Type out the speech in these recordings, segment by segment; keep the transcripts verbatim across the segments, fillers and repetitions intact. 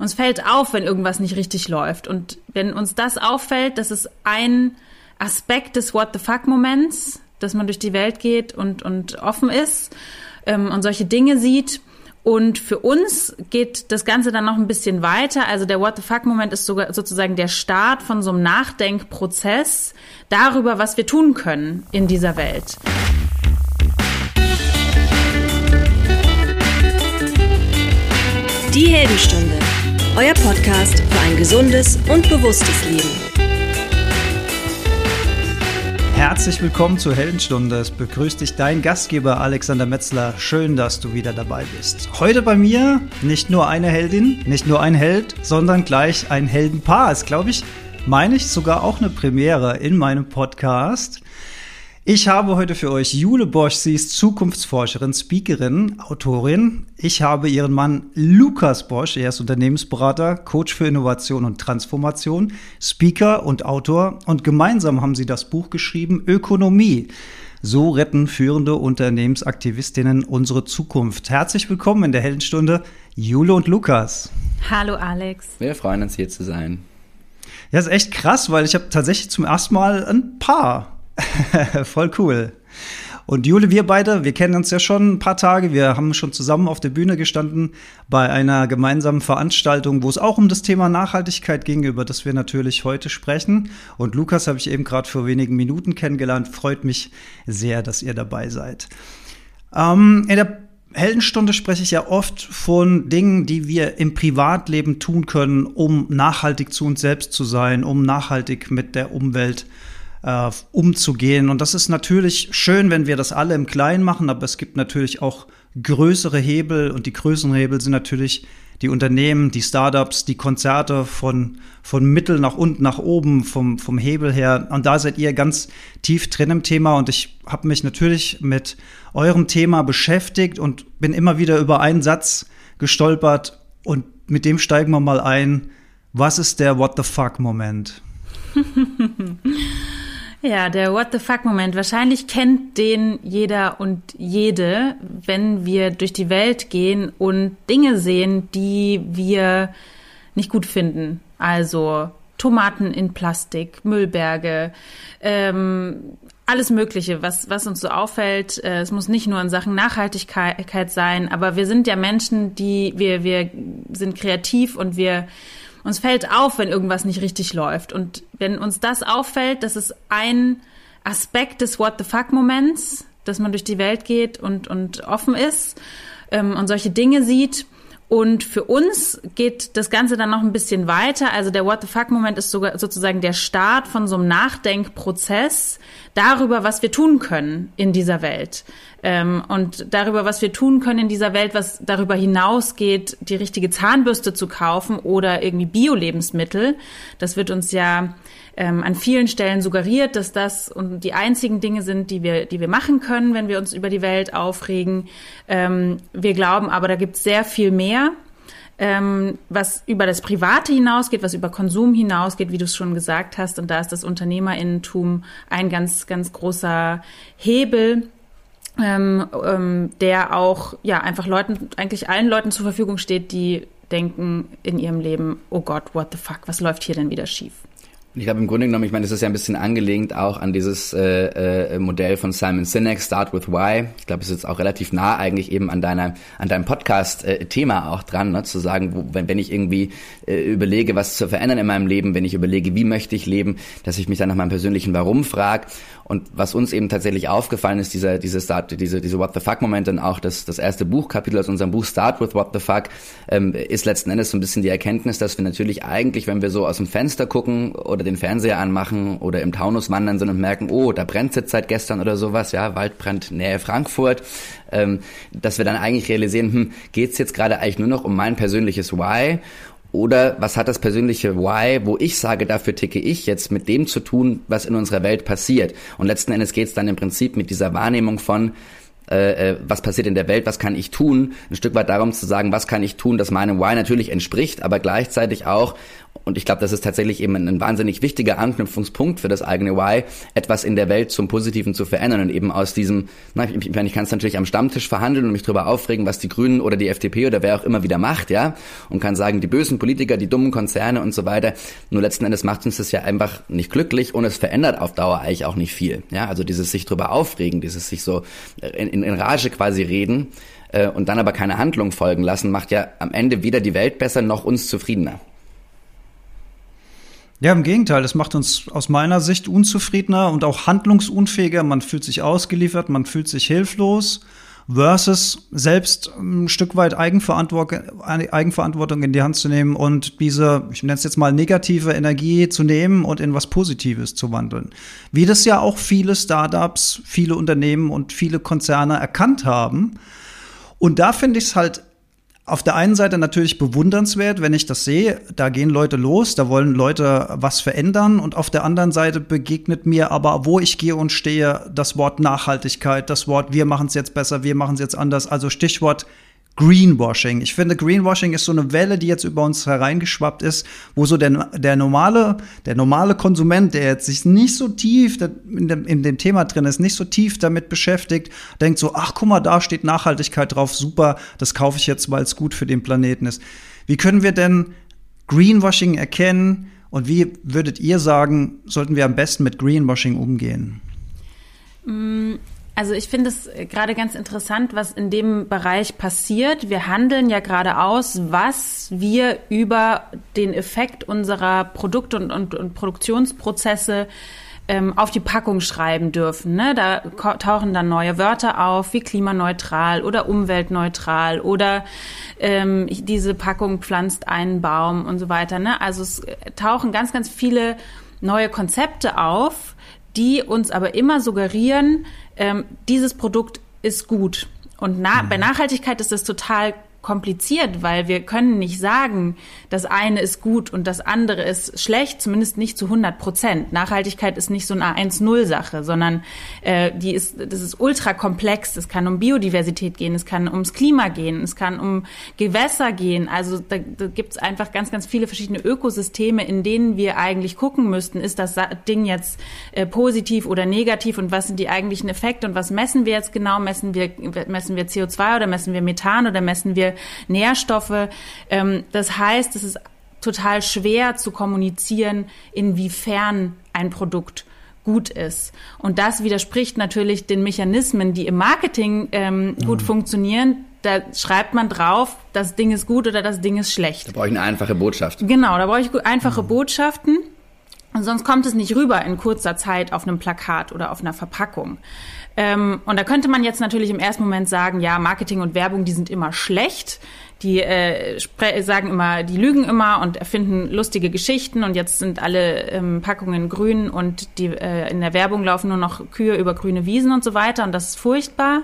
Uns fällt auf, wenn irgendwas nicht richtig läuft. Und wenn uns das auffällt, das ist ein Aspekt des What-the-fuck-Moments, dass man durch die Welt geht und, und offen ist ähm, und solche Dinge sieht. Und für uns geht das Ganze dann noch ein bisschen weiter. Also der What-the-fuck-Moment ist sogar sozusagen der Start von so einem Nachdenkprozess darüber, was wir tun können in dieser Welt. Die Heldenstunde, euer Podcast für ein gesundes und bewusstes Leben. Herzlich willkommen zur Heldenstunde. Es begrüßt dich dein Gastgeber Alexander Metzler. Schön, dass du wieder dabei bist. Heute bei mir nicht nur eine Heldin, nicht nur ein Held, sondern gleich ein Heldenpaar. Ist, glaube ich, meine ich sogar auch eine Premiere in meinem Podcast. Ich habe heute für euch Jule Bosch, sie ist Zukunftsforscherin, Speakerin, Autorin. Ich habe ihren Mann Lukas Bosch, er ist Unternehmensberater, Coach für Innovation und Transformation, Speaker und Autor. Und gemeinsam haben sie das Buch geschrieben, Ökonomie. So retten führende Unternehmensaktivistinnen unsere Zukunft. Herzlich willkommen in der Heldenstunde, Jule und Lukas. Hallo Alex. Wir freuen uns, hier zu sein. Ja, ist echt krass, weil ich habe tatsächlich zum ersten Mal ein Paar. Voll cool. Und Jule, wir beide, wir kennen uns ja schon ein paar Tage. Wir haben schon zusammen auf der Bühne gestanden bei einer gemeinsamen Veranstaltung, wo es auch um das Thema Nachhaltigkeit ging, über das wir natürlich heute sprechen. Und Lukas habe ich eben gerade vor wenigen Minuten kennengelernt. Freut mich sehr, dass ihr dabei seid. Ähm, in der Heldenstunde spreche ich ja oft von Dingen, die wir im Privatleben tun können, um nachhaltig zu uns selbst zu sein, um nachhaltig mit der Umwelt zu sein. umzugehen. Und das ist natürlich schön, wenn wir das alle im Kleinen machen, aber es gibt natürlich auch größere Hebel und die größeren Hebel sind natürlich die Unternehmen, die Startups, die Konzerte von, von Mittel nach unten, nach oben, vom, vom Hebel her. Und da seid ihr ganz tief drin im Thema und ich habe mich natürlich mit eurem Thema beschäftigt und bin immer wieder über einen Satz gestolpert und mit dem steigen wir mal ein. Was ist der What-the-fuck-Moment? Ja, der What-the-fuck-Moment. Wahrscheinlich kennt den jeder und jede, wenn wir durch die Welt gehen und Dinge sehen, die wir nicht gut finden. Also Tomaten in Plastik, Müllberge, ähm, alles Mögliche, was, was uns so auffällt. Es muss nicht nur in Sachen Nachhaltigkeit sein, aber wir sind ja Menschen, die wir, wir sind kreativ und wir uns fällt auf, wenn irgendwas nicht richtig läuft. Und wenn uns das auffällt, das ist ein Aspekt des What-the-fuck-Moments, dass man durch die Welt geht und, und offen ist ähm, und solche Dinge sieht. Und für uns geht das Ganze dann noch ein bisschen weiter. Also der What-the-fuck-Moment ist sogar sozusagen der Start von so einem Nachdenkprozess darüber, was wir tun können in dieser Welt. Ähm, und darüber, was wir tun können in dieser Welt, was darüber hinausgeht, die richtige Zahnbürste zu kaufen oder irgendwie Bio-Lebensmittel. Das wird uns ja ähm, an vielen Stellen suggeriert, dass das die einzigen Dinge sind, die wir, die wir machen können, wenn wir uns über die Welt aufregen. Ähm, wir glauben aber, da gibt es sehr viel mehr. Ähm, was über das Private hinausgeht, was über Konsum hinausgeht, wie du es schon gesagt hast. Und da ist das Unternehmerinnentum ein ganz, ganz großer Hebel, ähm, ähm, der auch ja einfach Leuten, eigentlich allen Leuten zur Verfügung steht, die denken in ihrem Leben, oh Gott, what the fuck, was läuft hier denn wieder schief? Ich glaube, im Grunde genommen, ich meine, das ist ja ein bisschen angelehnt auch an dieses äh, äh, Modell von Simon Sinek, Start with Why. Ich glaube, es ist jetzt auch relativ nah eigentlich eben an deiner, an deinem Podcast-Thema äh, auch dran, ne? Zu sagen, wo, wenn, wenn ich irgendwie äh, überlege, was zu verändern in meinem Leben, wenn ich überlege, wie möchte ich leben, dass ich mich dann nach meinem persönlichen Warum frage. Und was uns eben tatsächlich aufgefallen ist, dieser, diese Start, diese, diese What the Fuck-Moment, dann auch das, das erste Buchkapitel aus unserem Buch Start with What the Fuck, ähm, ist letzten Endes so ein bisschen die Erkenntnis, dass wir natürlich eigentlich, wenn wir so aus dem Fenster gucken oder den Fernseher anmachen oder im Taunus wandern sind und merken, oh, da brennt es jetzt seit gestern oder sowas, ja, Waldbrand nähe Frankfurt, ähm, dass wir dann eigentlich realisieren, hm, geht's jetzt gerade eigentlich nur noch um mein persönliches Why? Oder was hat das persönliche Why, wo ich sage, dafür ticke ich jetzt, mit dem zu tun, was in unserer Welt passiert? Und letzten Endes geht es dann im Prinzip mit dieser Wahrnehmung von, äh, was passiert in der Welt, was kann ich tun, ein Stück weit darum zu sagen, was kann ich tun, dass meinem Why natürlich entspricht, aber gleichzeitig auch, Und ich glaube, das ist tatsächlich eben ein, ein wahnsinnig wichtiger Anknüpfungspunkt für das eigene Why, etwas in der Welt zum Positiven zu verändern und eben aus diesem, na, ich, ich, ich kann es natürlich am Stammtisch verhandeln und mich darüber aufregen, was die Grünen oder die F D P oder wer auch immer wieder macht, ja, und kann sagen, die bösen Politiker, die dummen Konzerne und so weiter, nur letzten Endes macht uns das ja einfach nicht glücklich und es verändert auf Dauer eigentlich auch nicht viel, ja, also dieses sich drüber aufregen, dieses sich so in, in, in Rage quasi reden äh, und dann aber keine Handlung folgen lassen, macht ja am Ende weder die Welt besser noch uns zufriedener. Ja, im Gegenteil, das macht uns aus meiner Sicht unzufriedener und auch handlungsunfähiger. Man fühlt sich ausgeliefert, man fühlt sich hilflos versus selbst ein Stück weit Eigenverantwortung in die Hand zu nehmen und diese, ich nenne es jetzt mal, negative Energie zu nehmen und in was Positives zu wandeln. Wie das ja auch viele Startups, viele Unternehmen und viele Konzerne erkannt haben. Und da finde ich es halt auf der einen Seite natürlich bewundernswert, wenn ich das sehe, da gehen Leute los, da wollen Leute was verändern und auf der anderen Seite begegnet mir aber, wo ich gehe und stehe, das Wort Nachhaltigkeit, das Wort, wir machen es jetzt besser, wir machen es jetzt anders, also Stichwort Greenwashing. Ich finde, Greenwashing ist so eine Welle, die jetzt über uns hereingeschwappt ist, wo so der, der normale, der normale Konsument, der jetzt sich nicht so tief in dem, in dem Thema drin ist, nicht so tief damit beschäftigt, denkt so, ach guck mal, da steht Nachhaltigkeit drauf, super, das kaufe ich jetzt, weil es gut für den Planeten ist. Wie können wir denn Greenwashing erkennen und wie würdet ihr sagen, sollten wir am besten mit Greenwashing umgehen? Mm. Also ich finde es gerade ganz interessant, was in dem Bereich passiert. Wir handeln ja gerade aus, was wir über den Effekt unserer Produkt- und, und, und Produktionsprozesse ähm, auf die Packung schreiben dürfen, ne? Da tauchen dann neue Wörter auf, wie klimaneutral oder umweltneutral oder ähm, diese Packung pflanzt einen Baum und so weiter, ne? Also es tauchen ganz, ganz viele neue Konzepte auf, die uns aber immer suggerieren, ähm, dieses Produkt ist gut. Und na- bei Nachhaltigkeit ist das total kompliziert, weil wir können nicht sagen, das eine ist gut und das andere ist schlecht, zumindest nicht zu hundert Prozent. Nachhaltigkeit ist nicht so eine eins null Sache, sondern äh, die ist, das ist ultra komplex. Es kann um Biodiversität gehen, es kann ums Klima gehen, es kann um Gewässer gehen. Also da, da gibt es einfach ganz, ganz viele verschiedene Ökosysteme, in denen wir eigentlich gucken müssten, ist das Ding jetzt äh, positiv oder negativ und was sind die eigentlichen Effekte und was messen wir jetzt genau? Messen wir, messen wir C O zwei oder messen wir Methan oder messen wir Nährstoffe. Das heißt, es ist total schwer zu kommunizieren, inwiefern ein Produkt gut ist. Und das widerspricht natürlich den Mechanismen, die im Marketing ähm, gut mhm. funktionieren. Da schreibt man drauf, das Ding ist gut oder das Ding ist schlecht. Da brauche ich eine einfache Botschaft. Genau, da brauche ich einfache mhm. Botschaften. Und sonst kommt es nicht rüber in kurzer Zeit auf einem Plakat oder auf einer Verpackung. Ähm, und da könnte man jetzt natürlich im ersten Moment sagen, ja, Marketing und Werbung, die sind immer schlecht. Die äh, spre- sagen immer, die lügen immer und erfinden lustige Geschichten. Und jetzt sind alle ähm, Packungen grün und die, äh, in der Werbung laufen nur noch Kühe über grüne Wiesen und so weiter. Und das ist furchtbar.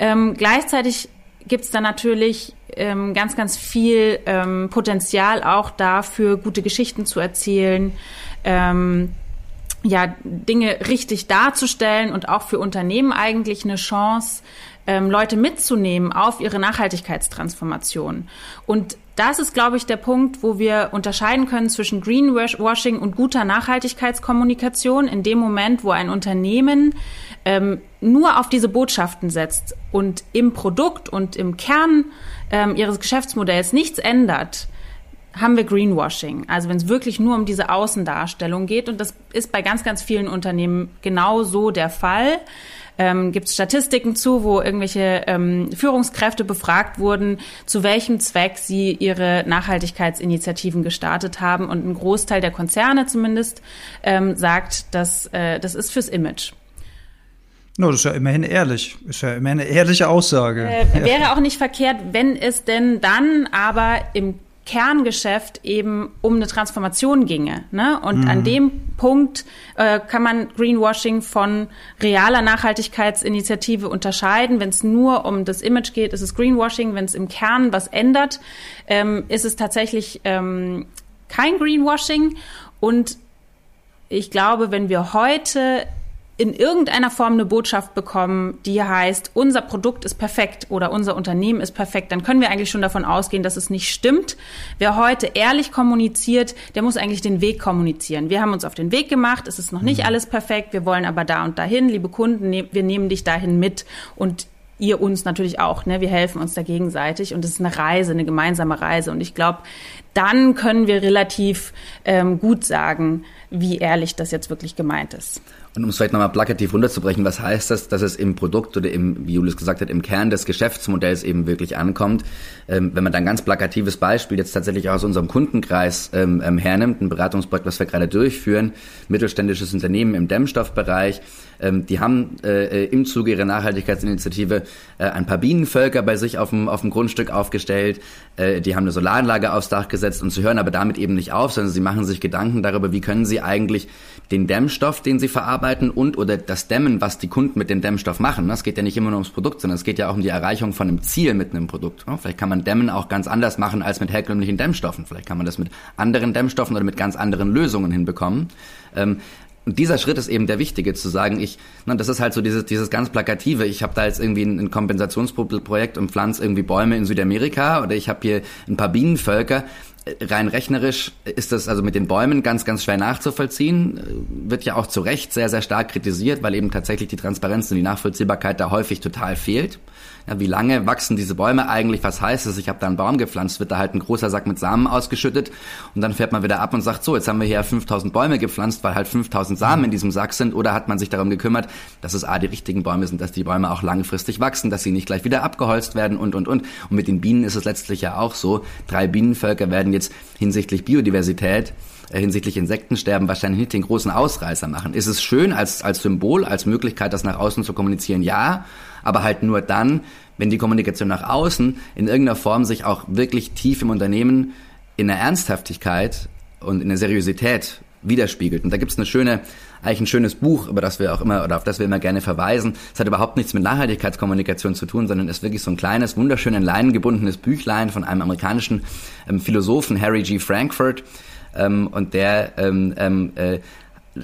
Ähm, gleichzeitig gibt es da natürlich ähm, ganz, ganz viel ähm, Potenzial auch dafür, gute Geschichten zu erzählen, ähm, ja, Dinge richtig darzustellen und auch für Unternehmen eigentlich eine Chance, ähm, Leute mitzunehmen auf ihre Nachhaltigkeitstransformation. Und das ist, glaube ich, der Punkt, wo wir unterscheiden können zwischen Greenwashing und guter Nachhaltigkeitskommunikation in dem Moment, wo ein Unternehmen ähm, nur auf diese Botschaften setzt und im Produkt und im Kern ähm, ihres Geschäftsmodells nichts ändert, haben wir Greenwashing. Also wenn es wirklich nur um diese Außendarstellung geht. Und das ist bei ganz, ganz vielen Unternehmen genau so der Fall. Ähm, gibt es Statistiken zu, wo irgendwelche ähm, Führungskräfte befragt wurden, zu welchem Zweck sie ihre Nachhaltigkeitsinitiativen gestartet haben. Und ein Großteil der Konzerne zumindest ähm, sagt, dass äh, das ist fürs Image. No, das ist ja immerhin ehrlich. Ist ja immerhin eine ehrliche Aussage. Äh, wäre ja auch nicht verkehrt, wenn es denn dann aber im Kerngeschäft eben um eine Transformation ginge, ne? Und mhm. an dem Punkt äh, kann man Greenwashing von realer Nachhaltigkeitsinitiative unterscheiden. Wenn es nur um das Image geht, ist es Greenwashing. Wenn es im Kern was ändert, ähm, ist es tatsächlich ähm, kein Greenwashing. Und ich glaube, wenn wir heute in irgendeiner Form eine Botschaft bekommen, die heißt, unser Produkt ist perfekt oder unser Unternehmen ist perfekt, dann können wir eigentlich schon davon ausgehen, dass es nicht stimmt. Wer heute ehrlich kommuniziert, der muss eigentlich den Weg kommunizieren. Wir haben uns auf den Weg gemacht, es ist noch nicht alles perfekt, wir wollen aber da und dahin. Liebe Kunden, wir nehmen dich dahin mit und ihr uns natürlich auch, ne? Wir helfen uns da gegenseitig und es ist eine Reise, eine gemeinsame Reise und ich glaube, dann können wir relativ ähm, gut sagen, wie ehrlich das jetzt wirklich gemeint ist. Und um es vielleicht nochmal plakativ runterzubrechen, was heißt das, dass es im Produkt oder im, wie Jule es gesagt hat, im Kern des Geschäftsmodells eben wirklich ankommt? Ähm, wenn man dann ein ganz plakatives Beispiel jetzt tatsächlich aus unserem Kundenkreis ähm, ähm, hernimmt, ein Beratungsprojekt, was wir gerade durchführen, mittelständisches Unternehmen im Dämmstoffbereich, ähm, die haben äh, im Zuge ihrer Nachhaltigkeitsinitiative äh, ein paar Bienenvölker bei sich auf dem, auf dem Grundstück aufgestellt, äh, die haben eine Solaranlage aufs Dach gesetzt und sie hören aber damit eben nicht auf, sondern sie machen sich Gedanken darüber, wie können sie eigentlich den Dämmstoff, den sie verarbeiten, und oder das Dämmen, was die Kunden mit dem Dämmstoff machen. Es geht ja nicht immer nur ums Produkt, sondern es geht ja auch um die Erreichung von einem Ziel mit einem Produkt. Vielleicht kann man Dämmen auch ganz anders machen als mit herkömmlichen Dämmstoffen. Vielleicht kann man das mit anderen Dämmstoffen oder mit ganz anderen Lösungen hinbekommen. Und dieser Schritt ist eben der wichtige, zu sagen, ich, na, das ist halt so dieses, dieses ganz plakative, ich habe da jetzt irgendwie ein, ein Kompensationsprojekt und pflanze irgendwie Bäume in Südamerika oder ich habe hier ein paar Bienenvölker. Rein rechnerisch ist das also mit den Bäumen ganz, ganz schwer nachzuvollziehen, wird ja auch zu Recht sehr, sehr stark kritisiert, weil eben tatsächlich die Transparenz und die Nachvollziehbarkeit da häufig total fehlt. Ja, wie lange wachsen diese Bäume eigentlich, was heißt das, ich habe da einen Baum gepflanzt, wird da halt ein großer Sack mit Samen ausgeschüttet und dann fährt man wieder ab und sagt, so, jetzt haben wir hier fünftausend Bäume gepflanzt, weil halt fünftausend Samen in diesem Sack sind, oder hat man sich darum gekümmert, dass es a, die richtigen Bäume sind, dass die Bäume auch langfristig wachsen, dass sie nicht gleich wieder abgeholzt werden und, und, und. Und mit den Bienen ist es letztlich ja auch so, drei Bienenvölker werden jetzt hinsichtlich Biodiversität, äh, hinsichtlich Insektensterben wahrscheinlich nicht den großen Ausreißer machen. Ist es schön als, als Symbol, als Möglichkeit, das nach außen zu kommunizieren? Ja, aber halt nur dann, wenn die Kommunikation nach außen in irgendeiner Form sich auch wirklich tief im Unternehmen in der Ernsthaftigkeit und in der Seriosität widerspiegelt. Und da gibt es eine schöne, eigentlich ein schönes Buch, über das wir auch immer oder auf das wir immer gerne verweisen. Es hat überhaupt nichts mit Nachhaltigkeitskommunikation zu tun, sondern ist wirklich so ein kleines, wunderschön in Leinen gebundenes Büchlein von einem amerikanischen ähm, Philosophen, Harry G. Frankfurt. Ähm, und der, ähm, äh,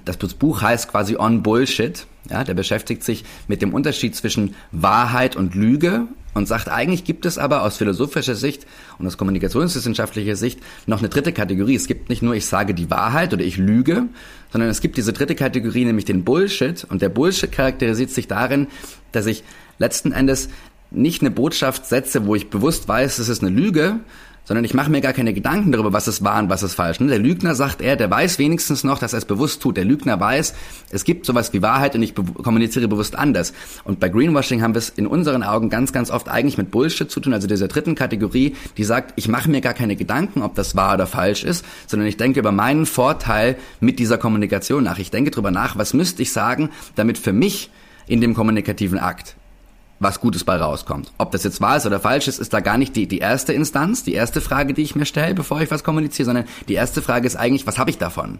das Buch heißt quasi On Bullshit. Ja, der beschäftigt sich mit dem Unterschied zwischen Wahrheit und Lüge und sagt, eigentlich gibt es aber aus philosophischer Sicht und aus kommunikationswissenschaftlicher Sicht noch eine dritte Kategorie. Es gibt nicht nur, ich sage die Wahrheit oder ich lüge, sondern es gibt diese dritte Kategorie, nämlich den Bullshit. Und der Bullshit charakterisiert sich darin, dass ich letzten Endes nicht eine Botschaft setze, wo ich bewusst weiß, es ist eine Lüge, sondern ich mache mir gar keine Gedanken darüber, was ist wahr und was ist falsch. Der Lügner, sagt er, der weiß wenigstens noch, dass er es bewusst tut. Der Lügner weiß, es gibt sowas wie Wahrheit und ich be- kommuniziere bewusst anders. Und bei Greenwashing haben wir es in unseren Augen ganz, ganz oft eigentlich mit Bullshit zu tun, also dieser dritten Kategorie, die sagt, ich mache mir gar keine Gedanken, ob das wahr oder falsch ist, sondern ich denke über meinen Vorteil mit dieser Kommunikation nach. Ich denke darüber nach, was müsste ich sagen, damit für mich in dem kommunikativen Akt was Gutes bei rauskommt. Ob das jetzt wahr ist oder falsch ist, ist da gar nicht die, die erste Instanz, die erste Frage, die ich mir stelle, bevor ich was kommuniziere, sondern die erste Frage ist eigentlich, was habe ich davon?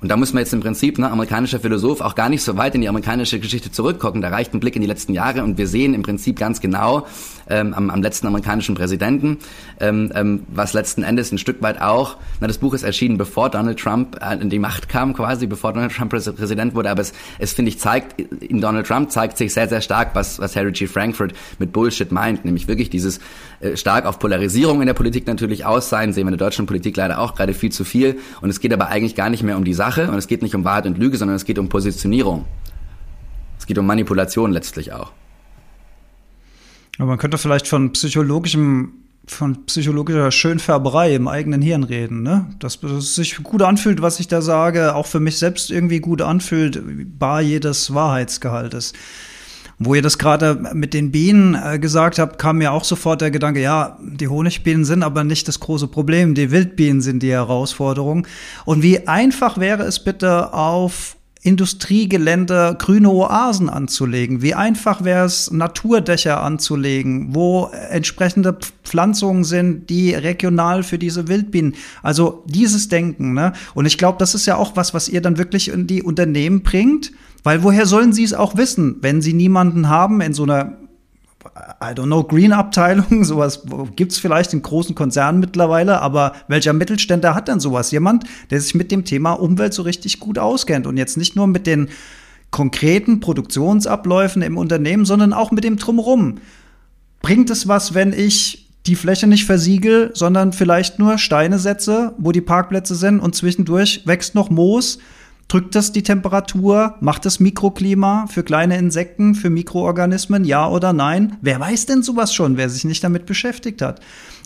Und da muss man jetzt im Prinzip, ne, amerikanischer Philosoph, auch gar nicht so weit in die amerikanische Geschichte zurückgucken. Da reicht ein Blick in die letzten Jahre und wir sehen im Prinzip ganz genau ähm, am, am letzten amerikanischen Präsidenten, ähm, ähm, was letzten Endes ein Stück weit auch, na, das Buch ist erschienen, bevor Donald Trump äh, in die Macht kam quasi, bevor Donald Trump Präsident wurde, aber es, es finde ich, zeigt, in Donald Trump zeigt sich sehr, sehr stark, was, was Harry G. Frankfurt mit Bullshit meint, nämlich wirklich dieses äh, stark auf Polarisierung in der Politik natürlich aus sein, sehen wir in der deutschen Politik leider auch gerade viel zu viel und es geht aber eigentlich gar nicht mehr um die Sache. Und es geht nicht um Wahrheit und Lüge, sondern es geht um Positionierung. Es geht um Manipulation letztlich auch. Aber man könnte vielleicht von psychologischem, von psychologischer Schönfärberei im eigenen Hirn reden, ne? Dass es sich gut anfühlt, was ich da sage, auch für mich selbst irgendwie gut anfühlt, bar jedes Wahrheitsgehaltes. Wo ihr das gerade mit den Bienen gesagt habt, kam mir auch sofort der Gedanke, ja, die Honigbienen sind aber nicht das große Problem, die Wildbienen sind die Herausforderung. Und wie einfach wäre es bitte, auf Industriegelände grüne Oasen anzulegen? Wie einfach wäre es, Naturdächer anzulegen, wo entsprechende Pflanzungen sind, die regional für diese Wildbienen, also dieses Denken, ne? Und ich glaube, das ist ja auch was, was ihr dann wirklich in die Unternehmen bringt, weil woher sollen sie es auch wissen, wenn sie niemanden haben in so einer, I don't know, Green-Abteilung, sowas gibt's vielleicht in großen Konzernen mittlerweile, aber welcher Mittelständler hat denn sowas? Jemand, der sich mit dem Thema Umwelt so richtig gut auskennt und jetzt nicht nur mit den konkreten Produktionsabläufen im Unternehmen, sondern auch mit dem Drumherum. Bringt es was, wenn ich die Fläche nicht versiegel, sondern vielleicht nur Steine setze, wo die Parkplätze sind und zwischendurch wächst noch Moos? Drückt das die Temperatur? Macht das Mikroklima für kleine Insekten, für Mikroorganismen? Ja oder nein? Wer weiß denn sowas schon, wer sich nicht damit beschäftigt hat?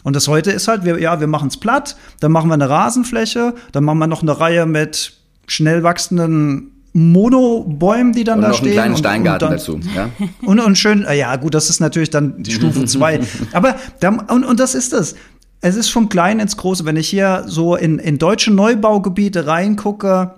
Und das heute ist halt, wir, ja, wir machen es platt, dann machen wir eine Rasenfläche, dann machen wir noch eine Reihe mit schnell wachsenden Monobäumen, die dann und da noch stehen. Einen kleinen Steingarten und, und dann, dazu. Ja? Und, und schön, ja gut, das ist natürlich dann die Stufe zwei. Aber, und, und das ist es. Es ist vom Kleinen ins Große. Wenn ich hier so in, in deutsche Neubaugebiete reingucke,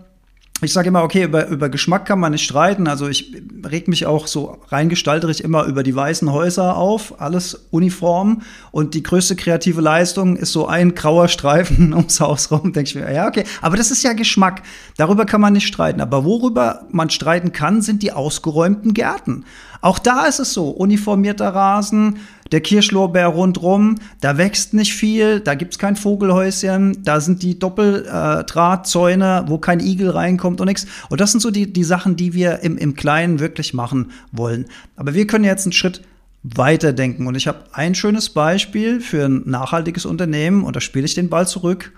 ich sage immer, okay, über, über Geschmack kann man nicht streiten. Also ich reg mich auch so rein gestalterisch immer über die weißen Häuser auf, alles uniform. Und die größte kreative Leistung ist so ein grauer Streifen ums Haus rum. Denke ich mir, ja, okay. Aber das ist ja Geschmack. Darüber kann man nicht streiten. Aber worüber man streiten kann, sind die ausgeräumten Gärten. Auch da ist es so, uniformierter Rasen, der Kirschlorbeer rundrum, da wächst nicht viel, da gibt's kein Vogelhäuschen, da sind die Doppeldrahtzäune, wo kein Igel reinkommt und nichts. Und das sind so die, die Sachen, die wir im, im Kleinen wirklich machen wollen. Aber wir können jetzt einen Schritt weiterdenken. Und ich habe ein schönes Beispiel für ein nachhaltiges Unternehmen, und da spiele ich den Ball zurück,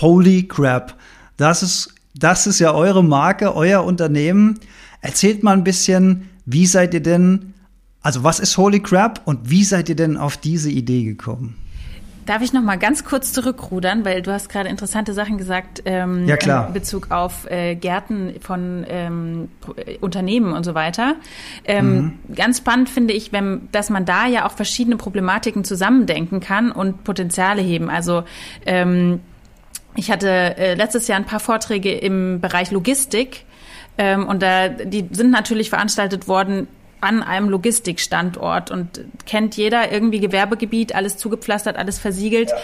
HOLYCRAB. Das ist, das ist ja eure Marke, euer Unternehmen. Erzählt mal ein bisschen, wie seid ihr denn, also was ist HOLYCRAB und wie seid ihr denn auf diese Idee gekommen? Darf ich noch mal ganz kurz zurückrudern, weil du hast gerade interessante Sachen gesagt ähm, ja, klar. in Bezug auf äh, Gärten von ähm, Unternehmen und so weiter. Ähm, mhm. Ganz spannend finde ich, wenn, dass man da ja auch verschiedene Problematiken zusammendenken kann und Potenziale heben. Also ähm, ich hatte äh, letztes Jahr ein paar Vorträge im Bereich Logistik. Ähm, und da, die sind natürlich veranstaltet worden an einem Logistikstandort und kennt jeder irgendwie Gewerbegebiet, alles zugepflastert, alles versiegelt. Ja.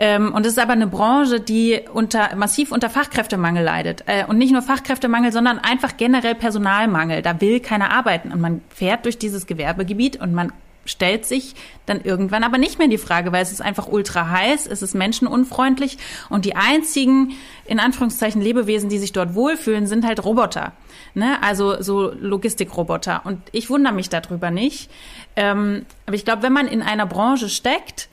Ähm, und es ist aber eine Branche, die unter, massiv unter Fachkräftemangel leidet. Äh, und nicht nur Fachkräftemangel, sondern einfach generell Personalmangel. Da will keiner arbeiten. Und man fährt durch dieses Gewerbegebiet und man stellt sich dann irgendwann aber nicht mehr die Frage, weil es ist einfach ultra heiß, es ist menschenunfreundlich und die einzigen, in Anführungszeichen, Lebewesen, die sich dort wohlfühlen, sind halt Roboter, ne? Also so Logistikroboter. Und ich wundere mich darüber nicht. Ähm, aber ich glaube, wenn man in einer Branche steckt,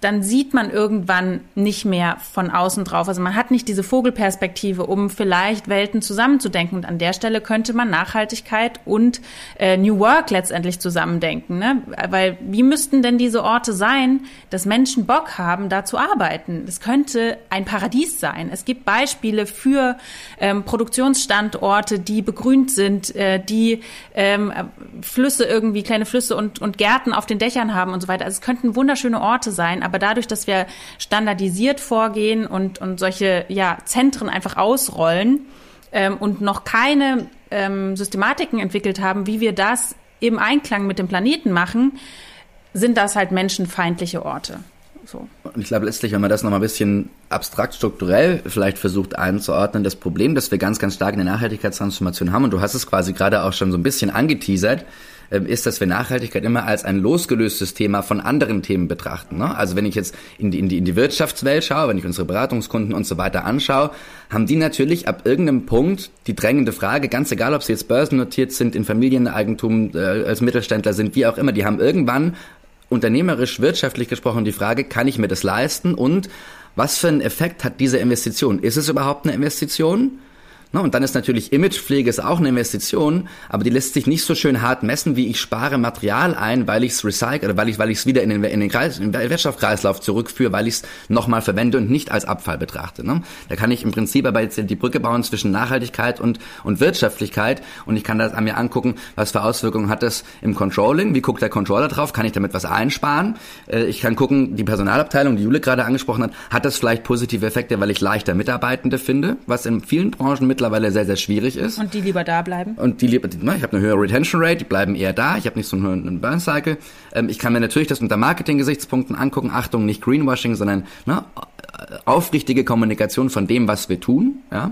dann sieht man irgendwann nicht mehr von außen drauf. Also man hat nicht diese Vogelperspektive, um vielleicht Welten zusammenzudenken. Und an der Stelle könnte man Nachhaltigkeit und äh, New Work letztendlich zusammendenken, ne? Weil wie müssten denn diese Orte sein, dass Menschen Bock haben, da zu arbeiten? Es könnte ein Paradies sein. Es gibt Beispiele für ähm, Produktionsstandorte, die begrünt sind, äh, die ähm, Flüsse irgendwie, kleine Flüsse und, und Gärten auf den Dächern haben und so weiter. Also es könnten wunderschöne Orte sein, aber Aber dadurch, dass wir standardisiert vorgehen und, und solche ja, Zentren einfach ausrollen ähm, und noch keine ähm, Systematiken entwickelt haben, wie wir das im Einklang mit dem Planeten machen, sind das halt menschenfeindliche Orte. So. Und ich glaube letztlich, wenn man das nochmal ein bisschen abstrakt strukturell vielleicht versucht einzuordnen, das Problem, das wir ganz, ganz stark in der Nachhaltigkeitstransformation haben, und du hast es quasi gerade auch schon so ein bisschen angeteasert, ist, dass wir Nachhaltigkeit immer als ein losgelöstes Thema von anderen Themen betrachten, ne? Also wenn ich jetzt in die, in die, in die Wirtschaftswelt schaue, wenn ich unsere Beratungskunden und so weiter anschaue, haben die natürlich ab irgendeinem Punkt die drängende Frage, ganz egal, ob sie jetzt börsennotiert sind, in Familieneigentum, äh, als Mittelständler sind, wie auch immer, die haben irgendwann unternehmerisch, wirtschaftlich gesprochen die Frage, kann ich mir das leisten und was für einen Effekt hat diese Investition? Ist es überhaupt eine Investition? Und dann ist natürlich Imagepflege ist auch eine Investition, aber die lässt sich nicht so schön hart messen, wie ich spare Material ein, weil ich es recycle oder weil ich weil ich es wieder in den in den, Kreis, in den Wirtschaftskreislauf zurückführe, weil ich es nochmal verwende und nicht als Abfall betrachte, ne? Da kann ich im Prinzip aber jetzt die Brücke bauen zwischen Nachhaltigkeit und und Wirtschaftlichkeit und ich kann das an mir angucken, was für Auswirkungen hat das im Controlling, wie guckt der Controller drauf, kann ich damit was einsparen? Ich kann gucken, die Personalabteilung, die Jule gerade angesprochen hat, hat das vielleicht positive Effekte, weil ich leichter Mitarbeitende finde, was in vielen Branchen mittlerweile weil er sehr, sehr schwierig ist. Und die lieber da bleiben? Und die lieber, ich habe eine höhere Retention Rate, die bleiben eher da, ich habe nicht so einen höheren Burn Cycle. Ich kann mir natürlich das unter Marketing-Gesichtspunkten angucken, Achtung, nicht Greenwashing, sondern ne, aufrichtige Kommunikation von dem, was wir tun, ja.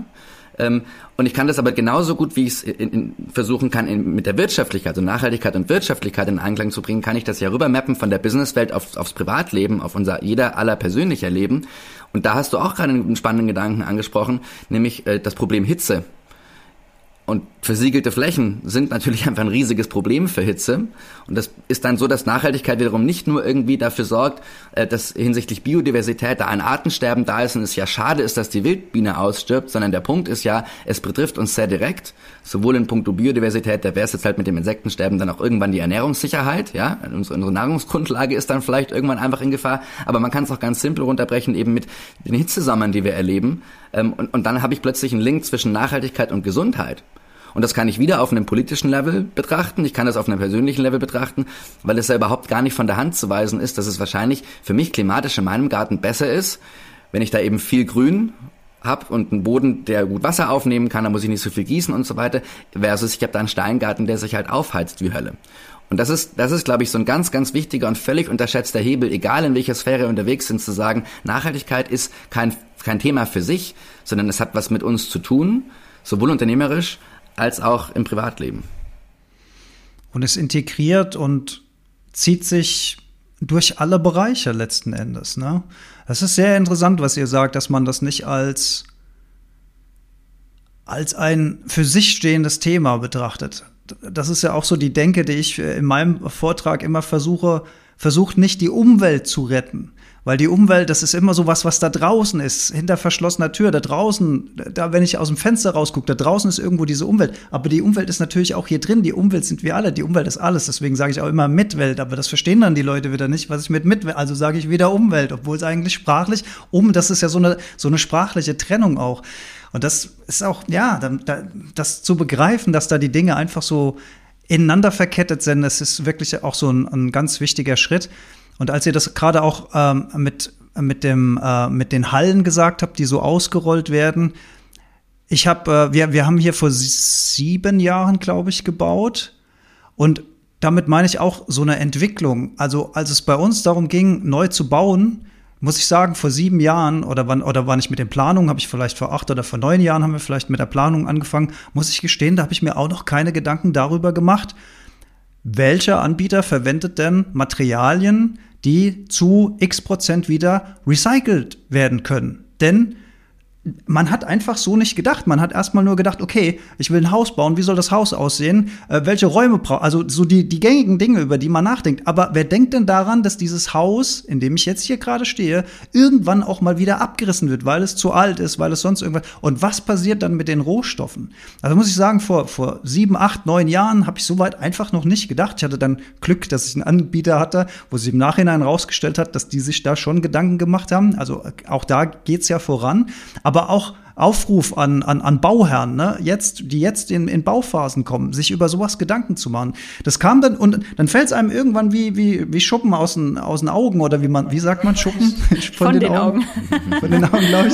Und ich kann das aber genauso gut, wie ich es versuchen kann, in, mit der Wirtschaftlichkeit, also Nachhaltigkeit und Wirtschaftlichkeit in Einklang zu bringen, kann ich das ja rübermappen von der Businesswelt auf, aufs Privatleben, auf unser jeder aller persönlicher Leben. Und da hast du auch gerade einen spannenden Gedanken angesprochen, nämlich äh, das Problem Hitze. Und versiegelte Flächen sind natürlich einfach ein riesiges Problem für Hitze. Und das ist dann so, dass Nachhaltigkeit wiederum nicht nur irgendwie dafür sorgt, dass hinsichtlich Biodiversität da ein Artensterben da ist und es ja schade ist, dass die Wildbiene ausstirbt, sondern der Punkt ist ja, es betrifft uns sehr direkt, sowohl in puncto Biodiversität, da wäre es jetzt halt mit dem Insektensterben dann auch irgendwann die Ernährungssicherheit, ja, unsere Nahrungsgrundlage ist dann vielleicht irgendwann einfach in Gefahr, aber man kann es auch ganz simpel runterbrechen, eben mit den Hitzesommern, die wir erleben. Und, und dann habe ich plötzlich einen Link zwischen Nachhaltigkeit und Gesundheit. Und das kann ich wieder auf einem politischen Level betrachten, ich kann das auf einem persönlichen Level betrachten, weil es ja überhaupt gar nicht von der Hand zu weisen ist, dass es wahrscheinlich für mich klimatisch in meinem Garten besser ist, wenn ich da eben viel Grün habe und einen Boden, der gut Wasser aufnehmen kann, da muss ich nicht so viel gießen und so weiter, versus ich habe da einen Steingarten, der sich halt aufheizt wie Hölle. Und das ist, das ist, glaube ich, so ein ganz, ganz wichtiger und völlig unterschätzter Hebel, egal in welcher Sphäre wir unterwegs sind, zu sagen, Nachhaltigkeit ist kein, kein Thema für sich, sondern es hat was mit uns zu tun, sowohl unternehmerisch, als auch im Privatleben. Und es integriert und zieht sich durch alle Bereiche letzten Endes, ne? Das ist sehr interessant, was ihr sagt, dass man das nicht als, als ein für sich stehendes Thema betrachtet. Das ist ja auch so die Denke, die ich in meinem Vortrag immer versuche, versucht nicht die Umwelt zu retten. Weil die Umwelt, das ist immer so was, was da draußen ist, hinter verschlossener Tür, da draußen, da, wenn ich aus dem Fenster rausgucke, da draußen ist irgendwo diese Umwelt. Aber die Umwelt ist natürlich auch hier drin, die Umwelt sind wir alle, die Umwelt ist alles. Deswegen sage ich auch immer Mitwelt, aber das verstehen dann die Leute wieder nicht, was ich mit Mitwelt, also sage ich wieder Umwelt, obwohl es eigentlich sprachlich, um, das ist ja so eine, so eine sprachliche Trennung auch. Und das ist auch, ja, das zu begreifen, dass da die Dinge einfach so ineinander verkettet sind, das ist wirklich auch so ein, ein ganz wichtiger Schritt. Und als ihr das gerade auch ähm, mit, mit, dem, äh, mit den Hallen gesagt habt, die so ausgerollt werden, ich hab, äh, wir, wir haben hier vor sieben Jahren, glaube ich, gebaut. Und damit meine ich auch so eine Entwicklung. Also als es bei uns darum ging, neu zu bauen, muss ich sagen, vor sieben Jahren oder wann oder wann ich mit den Planungen, habe ich vielleicht vor acht oder vor neun Jahren haben wir vielleicht mit der Planung angefangen, muss ich gestehen, da habe ich mir auch noch keine Gedanken darüber gemacht, welcher Anbieter verwendet denn Materialien, die zu x Prozent wieder recycelt werden können? Denn man hat einfach so nicht gedacht. Man hat erstmal nur gedacht, okay, ich will ein Haus bauen, wie soll das Haus aussehen? Äh, welche Räume braucht, also so die, die gängigen Dinge, über die man nachdenkt. Aber wer denkt denn daran, dass dieses Haus, in dem ich jetzt hier gerade stehe, irgendwann auch mal wieder abgerissen wird, weil es zu alt ist, weil es sonst irgendwas. Und was passiert dann mit den Rohstoffen? Also muss ich sagen, vor, vor sieben, acht, neun Jahren habe ich soweit einfach noch nicht gedacht. Ich hatte dann Glück, dass ich einen Anbieter hatte, wo sich im Nachhinein rausgestellt hat, dass die sich da schon Gedanken gemacht haben. Also auch da geht's ja voran. Aber auch Aufruf an, an, an Bauherren, ne? Jetzt, die jetzt in, in Bauphasen kommen, sich über sowas Gedanken zu machen. Das kam dann und dann fällt es einem irgendwann wie, wie, wie Schuppen aus den, aus den Augen oder wie man, wie sagt man Schuppen? Von, Von den, den Augen. Augen. Von den Augen, glaube ich.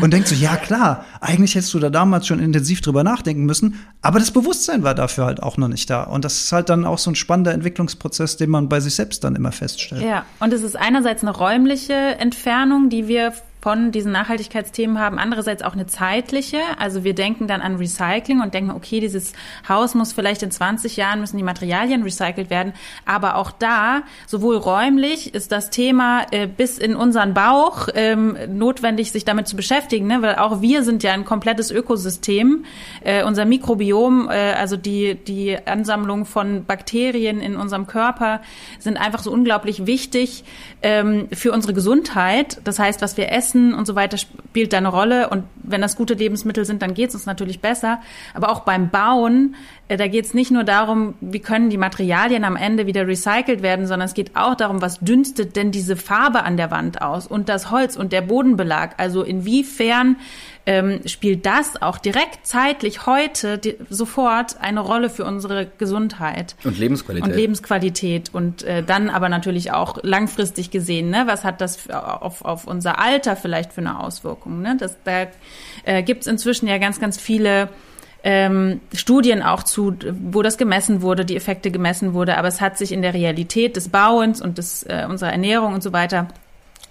Und denkst du, ja klar, eigentlich hättest du da damals schon intensiv drüber nachdenken müssen, aber das Bewusstsein war dafür halt auch noch nicht da. Und das ist halt dann auch so ein spannender Entwicklungsprozess, den man bei sich selbst dann immer feststellt. Ja, und es ist einerseits eine räumliche Entfernung, die wir von diesen Nachhaltigkeitsthemen haben, andererseits auch eine zeitliche, also wir denken dann an Recycling und denken, okay, dieses Haus muss vielleicht in zwanzig Jahren, müssen die Materialien recycelt werden, aber auch da, sowohl räumlich ist das Thema äh, bis in unseren Bauch ähm, notwendig, sich damit zu beschäftigen, ne? Weil auch wir sind ja ein komplettes Ökosystem, äh, unser Mikrobiom, äh, also die, die Ansammlung von Bakterien in unserem Körper sind einfach so unglaublich wichtig ähm, für unsere Gesundheit, das heißt, was wir essen, und so weiter spielt da eine Rolle. Und wenn das gute Lebensmittel sind, dann geht es uns natürlich besser. Aber auch beim Bauen, da geht es nicht nur darum, wie können die Materialien am Ende wieder recycelt werden, sondern es geht auch darum, was dünstet denn diese Farbe an der Wand aus und das Holz und der Bodenbelag. Also inwiefern ähm, spielt das auch direkt zeitlich heute die, sofort eine Rolle für unsere Gesundheit. Und Lebensqualität. Und Lebensqualität. Und äh, dann aber natürlich auch langfristig gesehen, ne? Was hat das auf, auf unser Alter vielleicht für eine Auswirkung? Ne? Das, da äh, gibt es inzwischen ja ganz, ganz viele Ähm, Studien auch zu, wo das gemessen wurde, die Effekte gemessen wurde, aber es hat sich in der Realität des Bauens und des, äh, unserer Ernährung und so weiter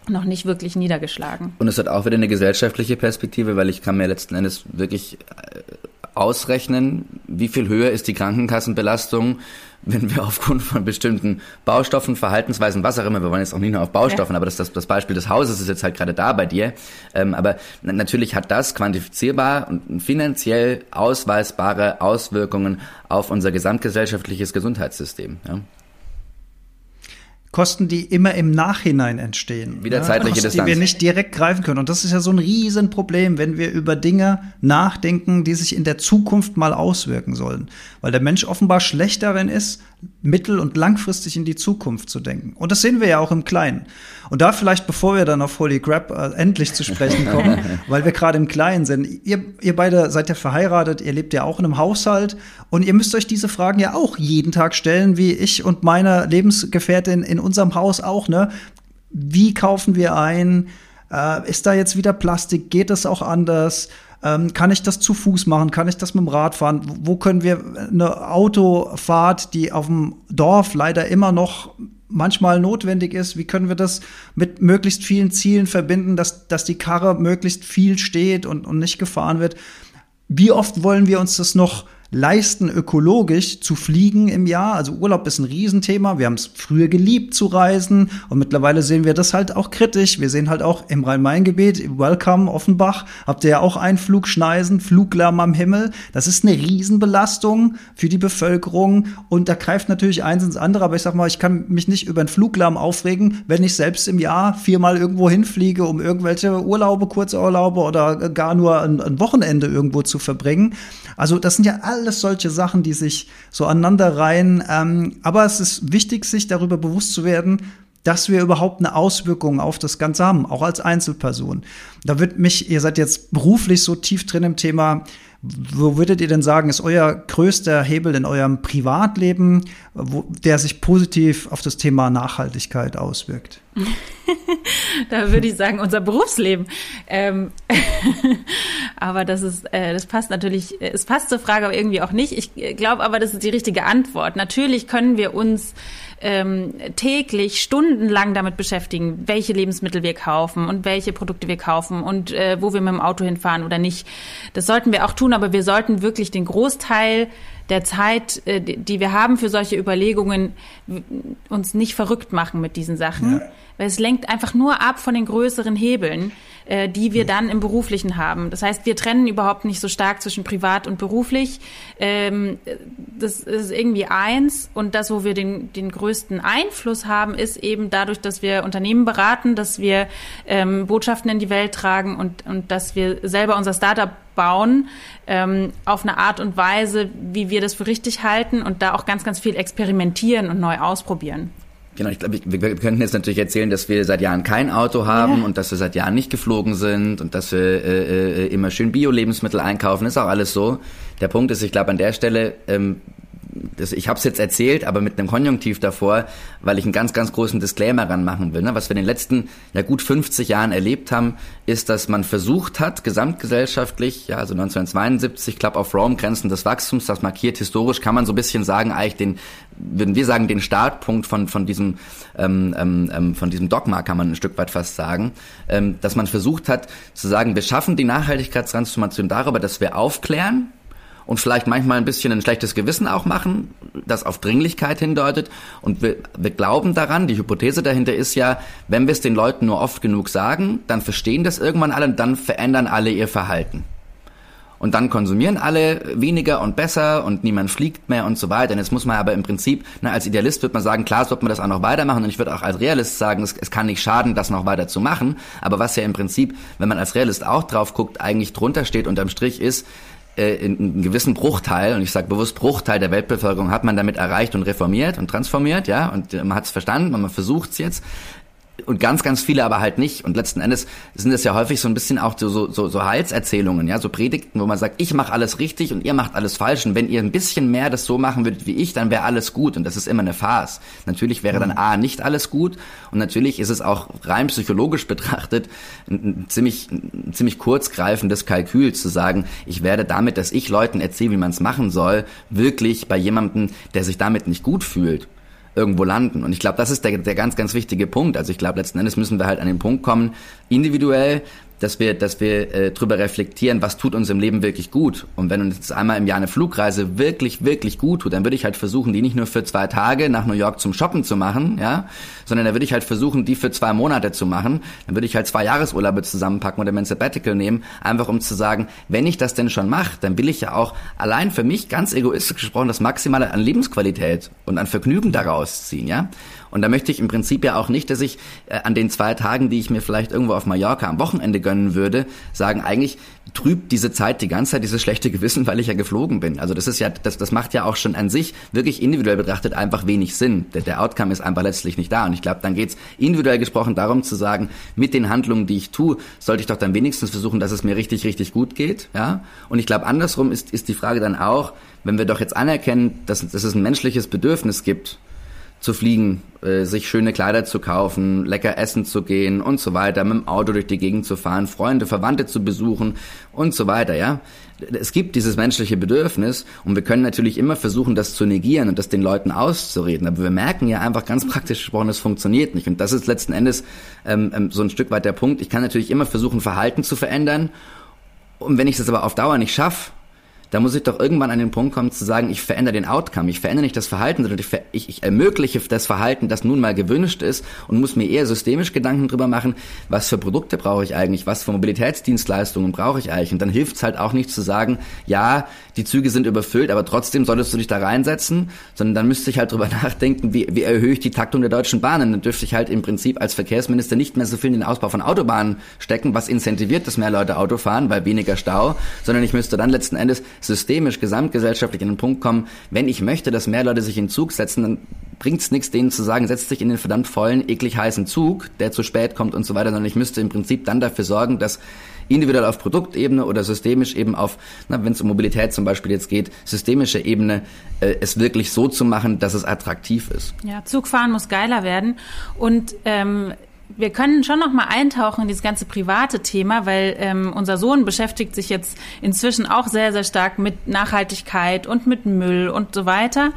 noch nicht wirklich niedergeschlagen. Und es hat auch wieder eine gesellschaftliche Perspektive, weil ich kann mir letzten Endes wirklich äh, ausrechnen, wie viel höher ist die Krankenkassenbelastung, wenn wir aufgrund von bestimmten Baustoffen, Verhaltensweisen, was auch immer, wir wollen jetzt auch nicht nur auf Baustoffen, ja. aber das, das, das Beispiel des Hauses ist jetzt halt gerade da bei dir, ähm, aber natürlich hat das quantifizierbar und finanziell ausweisbare Auswirkungen auf unser gesamtgesellschaftliches Gesundheitssystem. Ja. Kosten, die immer im Nachhinein entstehen. Wieder zeitliche Distanz. Kosten, die wir nicht direkt greifen können. Und das ist ja so ein Riesenproblem, wenn wir über Dinge nachdenken, die sich in der Zukunft mal auswirken sollen. Weil der Mensch offenbar schlecht darin ist, mittel- und langfristig in die Zukunft zu denken. Und das sehen wir ja auch im Kleinen. Und da vielleicht, bevor wir dann auf HOLYCRAB äh, endlich zu sprechen kommen, weil wir gerade im Kleinen sind. Ihr, ihr beide seid ja verheiratet, ihr lebt ja auch in einem Haushalt. Und ihr müsst euch diese Fragen ja auch jeden Tag stellen, wie ich und meine Lebensgefährtin in unserem Haus auch, ne? Wie kaufen wir ein? Äh, ist da jetzt wieder Plastik? Geht das auch anders? Ähm, kann ich das zu Fuß machen? Kann ich das mit dem Rad fahren? Wo können wir eine Autofahrt, die auf dem Dorf leider immer noch manchmal notwendig ist, wie können wir das mit möglichst vielen Zielen verbinden, dass, dass die Karre möglichst viel steht und, und nicht gefahren wird? Wie oft wollen wir uns das noch leisten, ökologisch zu fliegen im Jahr? Also Urlaub ist ein Riesenthema. Wir haben es früher geliebt zu reisen und mittlerweile sehen wir das halt auch kritisch. Wir sehen halt auch im Rhein-Main-Gebiet, Welcome, Offenbach, habt ihr ja auch einen Flugschneisen, Fluglärm am Himmel. Das ist eine Riesenbelastung für die Bevölkerung und da greift natürlich eins ins andere. Aber ich sag mal, ich kann mich nicht über den Fluglärm aufregen, wenn ich selbst im Jahr viermal irgendwo hinfliege, um irgendwelche Urlaube, Kurzurlaube oder gar nur ein, ein Wochenende irgendwo zu verbringen. Also das sind ja alle Alles solche Sachen, die sich so aneinander reihen. Ähm, aber es ist wichtig, sich darüber bewusst zu werden, dass wir überhaupt eine Auswirkung auf das Ganze haben, auch als Einzelperson. Da wird mich, ihr seid jetzt beruflich so tief drin im Thema, wo würdet ihr denn sagen, ist euer größter Hebel in eurem Privatleben, wo, der sich positiv auf das Thema Nachhaltigkeit auswirkt? Da würde ich sagen, unser Berufsleben. Ähm aber das ist, äh, das passt natürlich, es passt zur Frage aber irgendwie auch nicht. Ich glaube aber, das ist die richtige Antwort. Natürlich können wir uns ähm, täglich stundenlang damit beschäftigen, welche Lebensmittel wir kaufen und welche Produkte wir kaufen und äh, wo wir mit dem Auto hinfahren oder nicht. Das sollten wir auch tun, aber wir sollten wirklich den Großteil der Zeit, die wir haben für solche Überlegungen, uns nicht verrückt machen mit diesen Sachen, ja. weil es lenkt einfach nur ab von den größeren Hebeln, die wir dann im Beruflichen haben. Das heißt, wir trennen überhaupt nicht so stark zwischen privat und beruflich. Das ist irgendwie eins und das, wo wir den, den größten Einfluss haben, ist eben dadurch, dass wir Unternehmen beraten, dass wir Botschaften in die Welt tragen und, und dass wir selber unser Startup bauen, ähm, auf eine Art und Weise, wie wir das für richtig halten und da auch ganz, ganz viel experimentieren und neu ausprobieren. Genau, ich glaube, wir, wir könnten jetzt natürlich erzählen, dass wir seit Jahren kein Auto haben ja. und dass wir seit Jahren nicht geflogen sind und dass wir äh, äh, immer schön Bio-Lebensmittel einkaufen, ist auch alles so. Der Punkt ist, ich glaube, an der Stelle, ähm, das, ich habe es jetzt erzählt, aber mit einem Konjunktiv davor, weil ich einen ganz, ganz großen Disclaimer ran machen will. Ne? Was wir in den letzten ja gut fünfzig Jahren erlebt haben, ist, dass man versucht hat, gesamtgesellschaftlich, ja, also neunzehnhundertzweiundsiebzig, Club of Rome, Grenzen des Wachstums, das markiert historisch, kann man so ein bisschen sagen, eigentlich den, würden wir sagen, den Startpunkt von, von diesem, ähm, ähm, von diesem Dogma, kann man ein Stück weit fast sagen, ähm, dass man versucht hat, zu sagen, wir schaffen die Nachhaltigkeitstransformation darüber, dass wir aufklären, und vielleicht manchmal ein bisschen ein schlechtes Gewissen auch machen, das auf Dringlichkeit hindeutet. Und wir, wir glauben daran, die Hypothese dahinter ist ja, wenn wir es den Leuten nur oft genug sagen, dann verstehen das irgendwann alle und dann verändern alle ihr Verhalten. Und dann konsumieren alle weniger und besser und niemand fliegt mehr und so weiter. Und jetzt muss man aber im Prinzip, na, als Idealist wird man sagen, klar, sollte man das auch noch weitermachen. Und ich würde auch als Realist sagen, es, es kann nicht schaden, das noch weiter zu machen. Aber was ja im Prinzip, wenn man als Realist auch drauf guckt, eigentlich drunter steht unterm Strich ist, in einem gewissen Bruchteil, und ich sage bewusst Bruchteil der Weltbevölkerung, hat man damit erreicht und reformiert und transformiert, ja, und man hat es verstanden und man versucht es jetzt. Und ganz, ganz viele aber halt nicht. Und letzten Endes sind es ja häufig so ein bisschen auch so, so, so Heilserzählungen, ja, so Predigten, wo man sagt, ich mache alles richtig und ihr macht alles falsch. Und wenn ihr ein bisschen mehr das so machen würdet wie ich, dann wäre alles gut. Und das ist immer eine Farce. Natürlich wäre dann A, nicht alles gut. Und natürlich ist es auch rein psychologisch betrachtet ein, ein ziemlich, ein ziemlich kurzgreifendes Kalkül zu sagen, ich werde damit, dass ich Leuten erzähle, wie man es machen soll, wirklich bei jemandem, der sich damit nicht gut fühlt, irgendwo landen. Und ich glaube, das ist der, der ganz, ganz wichtige Punkt. Also ich glaube, letzten Endes müssen wir halt an den Punkt kommen, individuell dass wir, dass wir äh, drüber reflektieren, was tut uns im Leben wirklich gut. Und wenn uns jetzt einmal im Jahr eine Flugreise wirklich, wirklich gut tut, dann würde ich halt versuchen, die nicht nur für zwei Tage nach New York zum Shoppen zu machen, ja, sondern dann würde ich halt versuchen, die für zwei Monate zu machen. Dann würde ich halt zwei Jahresurlaube zusammenpacken oder mein Sabbatical nehmen, einfach um zu sagen, wenn ich das denn schon mache, dann will ich ja auch allein für mich, ganz egoistisch gesprochen, das Maximale an Lebensqualität und an Vergnügen daraus ziehen, ja. Und da möchte ich im Prinzip ja auch nicht, dass ich äh, an den zwei Tagen, die ich mir vielleicht irgendwo auf Mallorca am Wochenende gönnen würde, sagen, eigentlich trübt diese Zeit die ganze Zeit dieses schlechte Gewissen, weil ich ja geflogen bin. Also das ist ja, das, das macht ja auch schon an sich wirklich individuell betrachtet einfach wenig Sinn. Der, der Outcome ist einfach letztlich nicht da. Und ich glaube, dann geht's individuell gesprochen darum zu sagen, mit den Handlungen, die ich tue, sollte ich doch dann wenigstens versuchen, dass es mir richtig, richtig gut geht. Ja? Und ich glaube, andersrum ist, ist die Frage dann auch, wenn wir doch jetzt anerkennen, dass, dass es ein menschliches Bedürfnis gibt, zu fliegen, äh, sich schöne Kleider zu kaufen, lecker essen zu gehen und so weiter, mit dem Auto durch die Gegend zu fahren, Freunde, Verwandte zu besuchen und so weiter, ja. Es gibt dieses menschliche Bedürfnis und wir können natürlich immer versuchen, das zu negieren und das den Leuten auszureden, aber wir merken ja einfach ganz praktisch gesprochen, es funktioniert nicht und das ist letzten Endes ähm, so ein Stück weit der Punkt. Ich kann natürlich immer versuchen, Verhalten zu verändern und wenn ich das aber auf Dauer nicht schaffe, da muss ich doch irgendwann an den Punkt kommen zu sagen, ich verändere den Outcome, ich verändere nicht das Verhalten, sondern ich, ich, ich ermögliche das Verhalten, das nun mal gewünscht ist und muss mir eher systemisch Gedanken drüber machen, was für Produkte brauche ich eigentlich, was für Mobilitätsdienstleistungen brauche ich eigentlich und dann hilft es halt auch nicht zu sagen, ja, die Züge sind überfüllt, aber trotzdem solltest du dich da reinsetzen, sondern dann müsste ich halt drüber nachdenken, wie, wie erhöhe ich die Taktung der Deutschen Bahnen, dann dürfte ich halt im Prinzip als Verkehrsminister nicht mehr so viel in den Ausbau von Autobahnen stecken, was incentiviert, dass mehr Leute Auto fahren, weil weniger Stau, sondern ich müsste dann letzten Endes systemisch, gesamtgesellschaftlich an den Punkt kommen, wenn ich möchte, dass mehr Leute sich in den Zug setzen, dann bringt's nichts, denen zu sagen, setzt dich in den verdammt vollen, eklig heißen Zug, der zu spät kommt und so weiter, sondern ich müsste im Prinzip dann dafür sorgen, dass individuell auf Produktebene oder systemisch eben auf, wenn es um Mobilität zum Beispiel jetzt geht, systemische Ebene, äh, es wirklich so zu machen, dass es attraktiv ist. Ja, Zugfahren muss geiler werden und ähm wir können schon noch mal eintauchen in dieses ganze private Thema, weil ähm, unser Sohn beschäftigt sich jetzt inzwischen auch sehr, sehr stark mit Nachhaltigkeit und mit Müll und so weiter.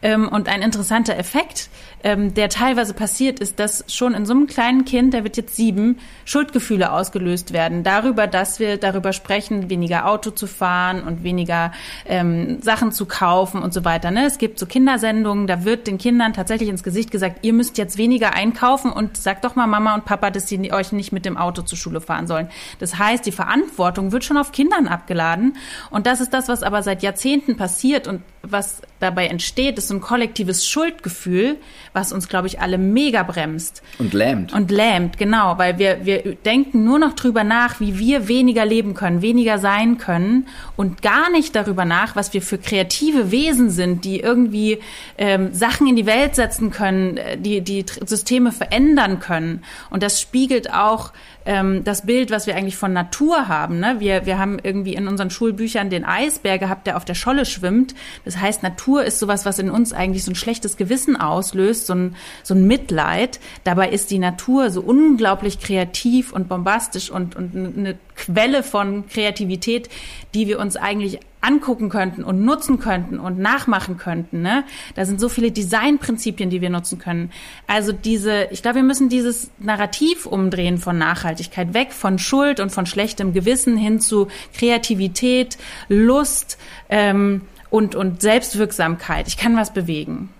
Ähm, und ein interessanter Effekt, ähm, der teilweise passiert, ist, dass schon in so einem kleinen Kind, der wird jetzt sieben, Schuldgefühle ausgelöst werden. Darüber, dass wir darüber sprechen, weniger Auto zu fahren und weniger ähm, Sachen zu kaufen und so weiter. Ne? Es gibt so Kindersendungen, da wird den Kindern tatsächlich ins Gesicht gesagt, ihr müsst jetzt weniger einkaufen und sagt doch mal Mama und Papa, dass sie euch nicht mit dem Auto zur Schule fahren sollen. Das heißt, die Verantwortung wird schon auf Kindern abgeladen. Und das ist das, was aber seit Jahrzehnten passiert und was dabei entsteht, ist so ein kollektives Schuldgefühl, was uns, glaube ich, alle mega bremst. Und lähmt. Und lähmt, genau, weil wir, wir denken nur noch drüber nach, wie wir weniger leben können, weniger sein können und gar nicht darüber nach, was wir für kreative Wesen sind, die irgendwie ähm, Sachen in die Welt setzen können, die, die Systeme verändern können. Und das spiegelt auch ähm, das Bild, was wir eigentlich von Natur haben. Ne? Wir, wir haben irgendwie in unseren Schulbüchern den Eisbär gehabt, der auf der Scholle schwimmt. Das heißt, Natur ist sowas, was in uns eigentlich so ein schlechtes Gewissen auslöst, so ein, so ein Mitleid. Dabei ist die Natur so unglaublich kreativ und bombastisch und, und eine Quelle von Kreativität, die wir uns eigentlich angucken könnten und nutzen könnten und nachmachen könnten. Ne? Da sind so viele Designprinzipien, die wir nutzen können. Also diese, ich glaube, wir müssen dieses Narrativ umdrehen von Nachhaltigkeit, weg von Schuld und von schlechtem Gewissen hin zu Kreativität, Lust ähm, und, und Selbstwirksamkeit. Ich kann was bewegen.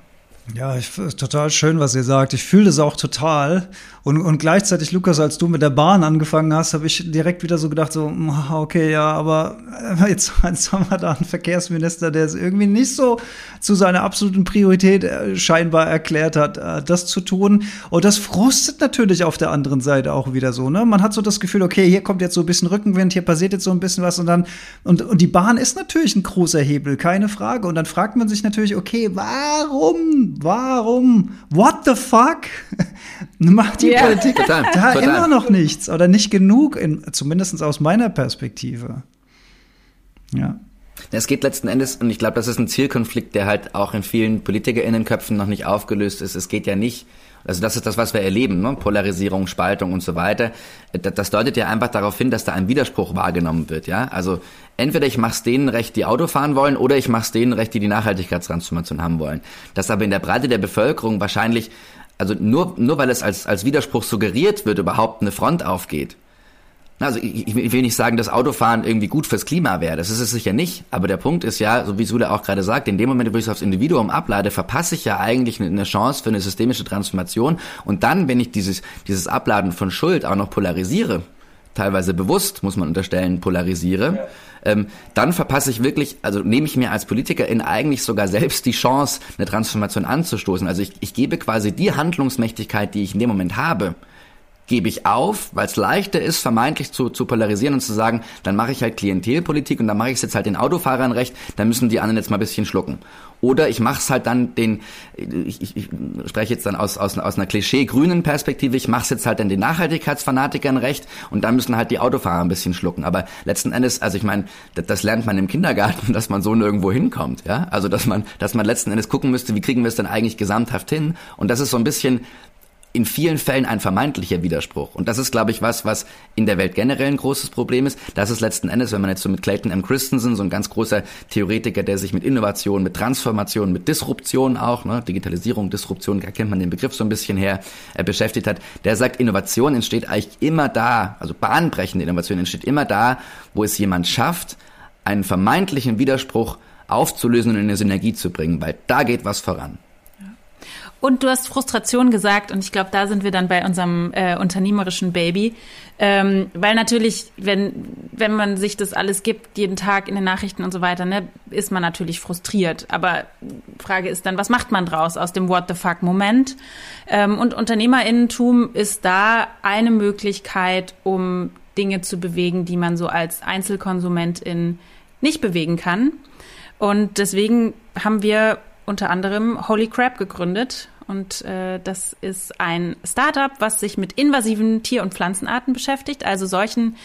Ja, ich, total schön, was ihr sagt. Ich fühle das auch total. Und, und gleichzeitig, Lukas, als du mit der Bahn angefangen hast, habe ich direkt wieder so gedacht, so, okay, ja, aber jetzt, jetzt haben wir da einen Verkehrsminister, der es irgendwie nicht so zu seiner absoluten Priorität scheinbar erklärt hat, das zu tun. Und das frustet natürlich auf der anderen Seite auch wieder so, ne? Man hat so das Gefühl, okay, hier kommt jetzt so ein bisschen Rückenwind, hier passiert jetzt so ein bisschen was und dann, und, und die Bahn ist natürlich ein großer Hebel, keine Frage. Und dann fragt man sich natürlich, okay, warum? Warum? What the fuck? Macht die yeah. Politik total, da total. Immer noch nichts oder nicht genug, in, zumindest aus meiner Perspektive. Ja. Es geht letzten Endes, und ich glaube, das ist ein Zielkonflikt, der halt auch in vielen PolitikerInnenköpfen noch nicht aufgelöst ist. Es geht ja nicht, also das ist das, was wir erleben, ne? Polarisierung, Spaltung und so weiter. Das deutet ja einfach darauf hin, dass da ein Widerspruch wahrgenommen wird, ja? Also entweder ich mach's denen recht, die Auto fahren wollen, oder ich mach's denen recht, die die Nachhaltigkeitstransformation haben wollen. Das aber in der Breite der Bevölkerung wahrscheinlich, also nur, nur weil es als, als Widerspruch suggeriert wird, überhaupt eine Front aufgeht. Also ich, ich will nicht sagen, dass Autofahren irgendwie gut fürs Klima wäre, das ist es sicher nicht, aber der Punkt ist ja, so wie Jule auch gerade sagt, in dem Moment, wo ich es aufs Individuum ablade, verpasse ich ja eigentlich eine Chance für eine systemische Transformation, und dann, wenn ich dieses, dieses Abladen von Schuld auch noch polarisiere, teilweise bewusst, muss man unterstellen, polarisiere, ja. ähm, dann verpasse ich wirklich, also nehme ich mir als Politikerin eigentlich sogar selbst die Chance, eine Transformation anzustoßen. Also ich, ich gebe quasi die Handlungsmächtigkeit, die ich in dem Moment habe, gebe ich auf, weil es leichter ist, vermeintlich zu, zu polarisieren und zu sagen, dann mache ich halt Klientelpolitik und dann mache ich es jetzt halt den Autofahrern recht, dann müssen die anderen jetzt mal ein bisschen schlucken. Oder ich mache es halt dann den, ich, ich, ich spreche jetzt dann aus, aus, aus einer Klischee-grünen Perspektive, ich mache es jetzt halt dann den Nachhaltigkeitsfanatikern recht und dann müssen halt die Autofahrer ein bisschen schlucken. Aber letzten Endes, also ich meine, das, das lernt man im Kindergarten, dass man so nirgendwo hinkommt, ja? Also dass man, dass man letzten Endes gucken müsste, wie kriegen wir es denn eigentlich gesamthaft hin? Und das ist so ein bisschen in vielen Fällen ein vermeintlicher Widerspruch. Und das ist, glaube ich, was, was in der Welt generell ein großes Problem ist. Das ist letzten Endes, wenn man jetzt so mit Clayton M. Christensen, so ein ganz großer Theoretiker, der sich mit Innovation, mit Transformation, mit Disruption auch, ne, Digitalisierung, Disruption, da kennt man den Begriff so ein bisschen her, äh, beschäftigt hat, der sagt, Innovation entsteht eigentlich immer da, also bahnbrechende Innovation entsteht immer da, wo es jemand schafft, einen vermeintlichen Widerspruch aufzulösen und in eine Synergie zu bringen, weil da geht was voran. Und du hast Frustration gesagt, und ich glaube, da sind wir dann bei unserem äh, unternehmerischen Baby. Ähm, weil natürlich, wenn wenn man sich das alles gibt, jeden Tag in den Nachrichten und so weiter, ne, ist man natürlich frustriert. Aber Frage ist dann, was macht man draus aus dem What-the-fuck-Moment? Ähm, und UnternehmerInnentum ist da eine Möglichkeit, um Dinge zu bewegen, die man so als Einzelkonsumentin nicht bewegen kann. Und deswegen haben wir unter anderem HOLYCRAB gegründet. Und äh, das ist ein Startup, was sich mit invasiven Tier- und Pflanzenarten beschäftigt, also solchen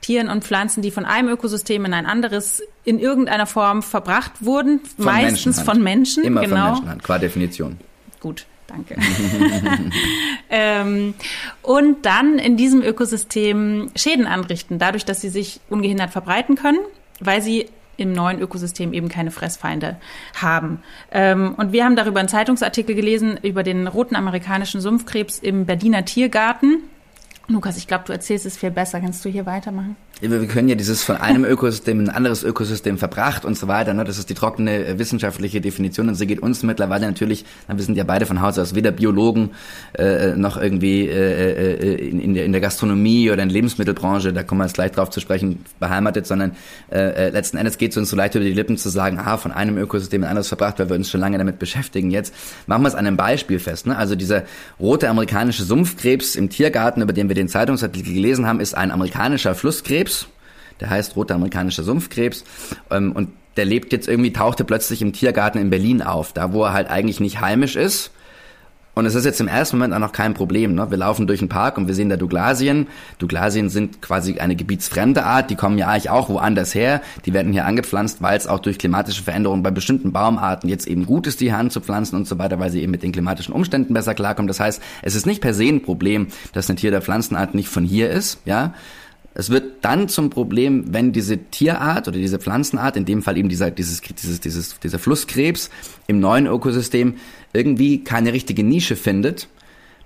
Tieren und Pflanzen, die von einem Ökosystem in ein anderes in irgendeiner Form verbracht wurden, von meistens Menschenhand. Von Menschen. Immer genau. Von Menschenhand, qua Definition. Gut, danke. ähm, und dann in diesem Ökosystem Schäden anrichten, dadurch, dass sie sich ungehindert verbreiten können, weil sie im neuen Ökosystem eben keine Fressfeinde haben. Ähm, und wir haben darüber einen Zeitungsartikel gelesen, über den roten amerikanischen Sumpfkrebs im Berliner Tiergarten. Lukas, ich glaube, du erzählst es viel besser. Kannst du hier weitermachen? Wir können ja dieses von einem Ökosystem in ein anderes Ökosystem verbracht und so weiter. Ne? Das ist die trockene wissenschaftliche Definition. Und sie geht uns mittlerweile natürlich, wir sind ja beide von Haus aus weder Biologen äh, noch irgendwie äh, in, in, der, in der Gastronomie oder in der Lebensmittelbranche, da kommen wir jetzt gleich drauf zu sprechen, beheimatet, sondern äh, letzten Endes geht es uns so leicht über die Lippen zu sagen, ah, von einem Ökosystem in ein anderes verbracht, weil wir uns schon lange damit beschäftigen. Jetzt machen wir es an einem Beispiel fest. Ne? Also dieser rote amerikanische Sumpfkrebs im Tiergarten, über den wir den Zeitungsartikel gelesen haben, ist ein amerikanischer Flusskrebs, der heißt roter amerikanischer Sumpfkrebs, und der lebt jetzt irgendwie, tauchte plötzlich im Tiergarten in Berlin auf, da wo er halt eigentlich nicht heimisch ist. Und es ist jetzt im ersten Moment auch noch kein Problem. Ne? Wir laufen durch den Park und wir sehen da Douglasien. Douglasien sind quasi eine gebietsfremde Art. Die kommen ja eigentlich auch woanders her. Die werden hier angepflanzt, weil es auch durch klimatische Veränderungen bei bestimmten Baumarten jetzt eben gut ist, die hier anzupflanzen und so weiter, weil sie eben mit den klimatischen Umständen besser klarkommen. Das heißt, es ist nicht per se ein Problem, dass ein Tier der Pflanzenart nicht von hier ist, ja. Es wird dann zum Problem, wenn diese Tierart oder diese Pflanzenart, in dem Fall eben dieser, dieses, dieses, dieses, dieser Flusskrebs im neuen Ökosystem irgendwie keine richtige Nische findet,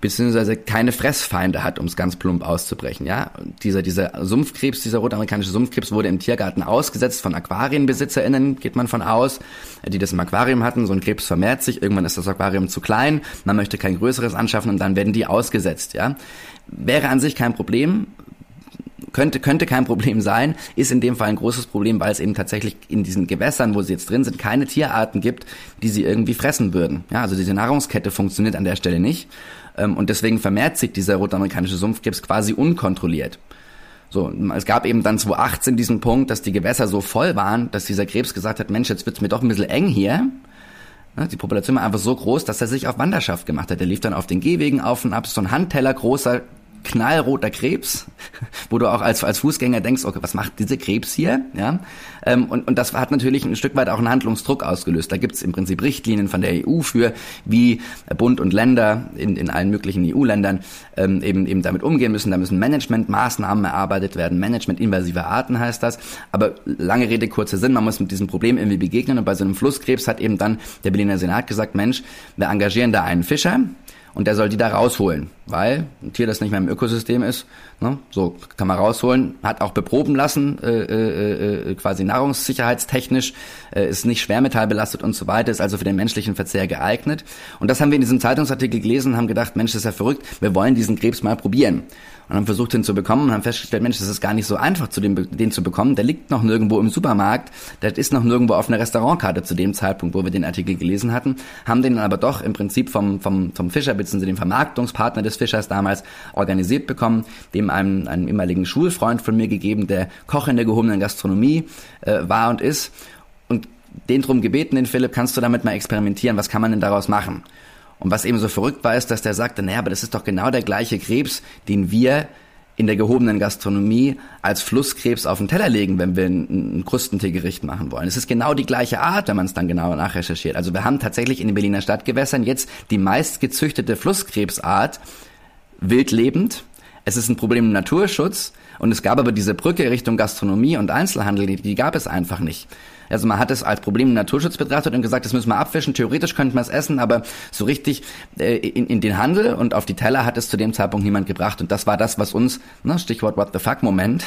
beziehungsweise keine Fressfeinde hat, um es ganz plump auszubrechen, ja. Dieser, dieser Sumpfkrebs, dieser rotamerikanische Sumpfkrebs wurde im Tiergarten ausgesetzt von AquarienbesitzerInnen, geht man von aus, die das im Aquarium hatten. So ein Krebs vermehrt sich, irgendwann ist das Aquarium zu klein, man möchte kein größeres anschaffen und dann werden die ausgesetzt, ja. Wäre an sich kein Problem, Könnte, könnte kein Problem sein, ist in dem Fall ein großes Problem, weil es eben tatsächlich in diesen Gewässern, wo sie jetzt drin sind, keine Tierarten gibt, die sie irgendwie fressen würden. Ja, also diese Nahrungskette funktioniert an der Stelle nicht. Und deswegen vermehrt sich dieser rotamerikanische Sumpfkrebs quasi unkontrolliert. So, es gab eben dann zwanzig achtzehn diesen Punkt, dass die Gewässer so voll waren, dass dieser Krebs gesagt hat, Mensch, jetzt wird's mir doch ein bisschen eng hier. Die Population war einfach so groß, dass er sich auf Wanderschaft gemacht hat. Er lief dann auf den Gehwegen auf und ab, so ein Handteller großer knallroter Krebs, wo du auch als als Fußgänger denkst, okay, was macht diese Krebs hier? Ja, ähm, und und das hat natürlich ein Stück weit auch einen Handlungsdruck ausgelöst. Da gibt's im Prinzip Richtlinien von der E U für, wie Bund und Länder in in allen möglichen E U-Ländern ähm, eben eben damit umgehen müssen. Da müssen Managementmaßnahmen erarbeitet werden. Management invasiver Arten heißt das. Aber lange Rede kurzer Sinn, man muss mit diesem Problem irgendwie begegnen. Und bei so einem Flusskrebs hat eben dann der Berliner Senat gesagt, Mensch, wir engagieren da einen Fischer. Und der soll die da rausholen. weil ein Tier, das nicht mehr im Ökosystem ist, ne, so kann man rausholen, hat auch beproben lassen, äh, äh, äh, quasi nahrungssicherheitstechnisch, äh, ist nicht schwermetallbelastet und so weiter, ist also für den menschlichen Verzehr geeignet. Und das haben wir in diesem Zeitungsartikel gelesen und haben gedacht, Mensch, das ist ja verrückt, wir wollen diesen Krebs mal probieren. Und haben versucht, den zu bekommen und haben festgestellt, Mensch, das ist gar nicht so einfach, zu dem, den zu bekommen. Der liegt noch nirgendwo im Supermarkt, der ist noch nirgendwo auf einer Restaurantkarte zu dem Zeitpunkt, wo wir den Artikel gelesen hatten, haben den aber doch im Prinzip vom, vom, vom Fischer bzw. dem Vermarktungspartner des Fischers damals organisiert bekommen, dem einem, einem ehemaligen Schulfreund von mir gegeben, der Koch in der gehobenen Gastronomie äh, war und ist. Und den drum gebeten, den Philipp, kannst du damit mal experimentieren, was kann man denn daraus machen? Und was eben so verrückt war, ist, dass der sagte, naja, aber das ist doch genau der gleiche Krebs, den wir in der gehobenen Gastronomie als Flusskrebs auf den Teller legen, wenn wir ein, ein Krustentiergericht machen wollen. Es ist genau die gleiche Art, wenn man es dann genau nachrecherchiert. Also wir haben tatsächlich in den Berliner Stadtgewässern jetzt die meistgezüchtete Flusskrebsart, wildlebend. Es ist ein Problem im Naturschutz und es gab aber diese Brücke Richtung Gastronomie und Einzelhandel, die, die gab es einfach nicht. Also man hat es als Problem im Naturschutz betrachtet und gesagt, das müssen wir abwischen, theoretisch könnte man es essen, aber so richtig äh, in, in den Handel und auf die Teller hat es zu dem Zeitpunkt niemand gebracht. Und das war das, was uns, ne, Stichwort What the fuck Moment,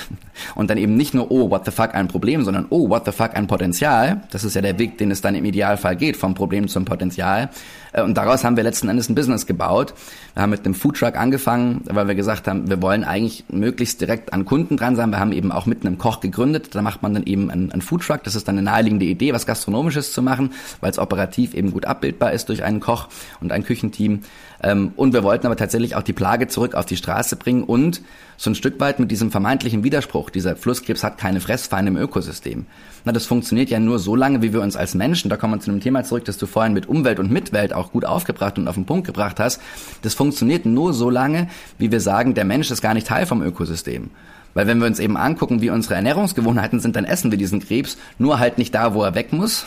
und dann eben nicht nur, oh, what the fuck ein Problem, sondern oh, what the fuck ein Potenzial. Das ist ja der Weg, den es dann im Idealfall geht, vom Problem zum Potenzial. Und daraus haben wir letzten Endes ein Business gebaut. Wir haben mit einem Foodtruck angefangen, weil wir gesagt haben, wir wollen eigentlich möglichst direkt an Kunden dran sein. Wir haben eben auch mit einem Koch gegründet. Da macht man dann eben einen, einen Foodtruck. Das ist dann eine naheliegende Idee, was Gastronomisches zu machen, weil es operativ eben gut abbildbar ist durch einen Koch und ein Küchenteam. Und wir wollten aber tatsächlich auch die Plage zurück auf die Straße bringen und so ein Stück weit mit diesem vermeintlichen Widerspruch, dieser Flusskrebs hat keine Fressfeinde im Ökosystem. Na, das funktioniert ja nur so lange, wie wir uns als Menschen, da kommen wir zu einem Thema zurück, das du vorhin mit Umwelt und Mitwelt auch gut aufgebracht und auf den Punkt gebracht hast, das funktioniert nur so lange, wie wir sagen, der Mensch ist gar nicht Teil vom Ökosystem. Weil wenn wir uns eben angucken, wie unsere Ernährungsgewohnheiten sind, dann essen wir diesen Krebs nur halt nicht da, wo er weg muss,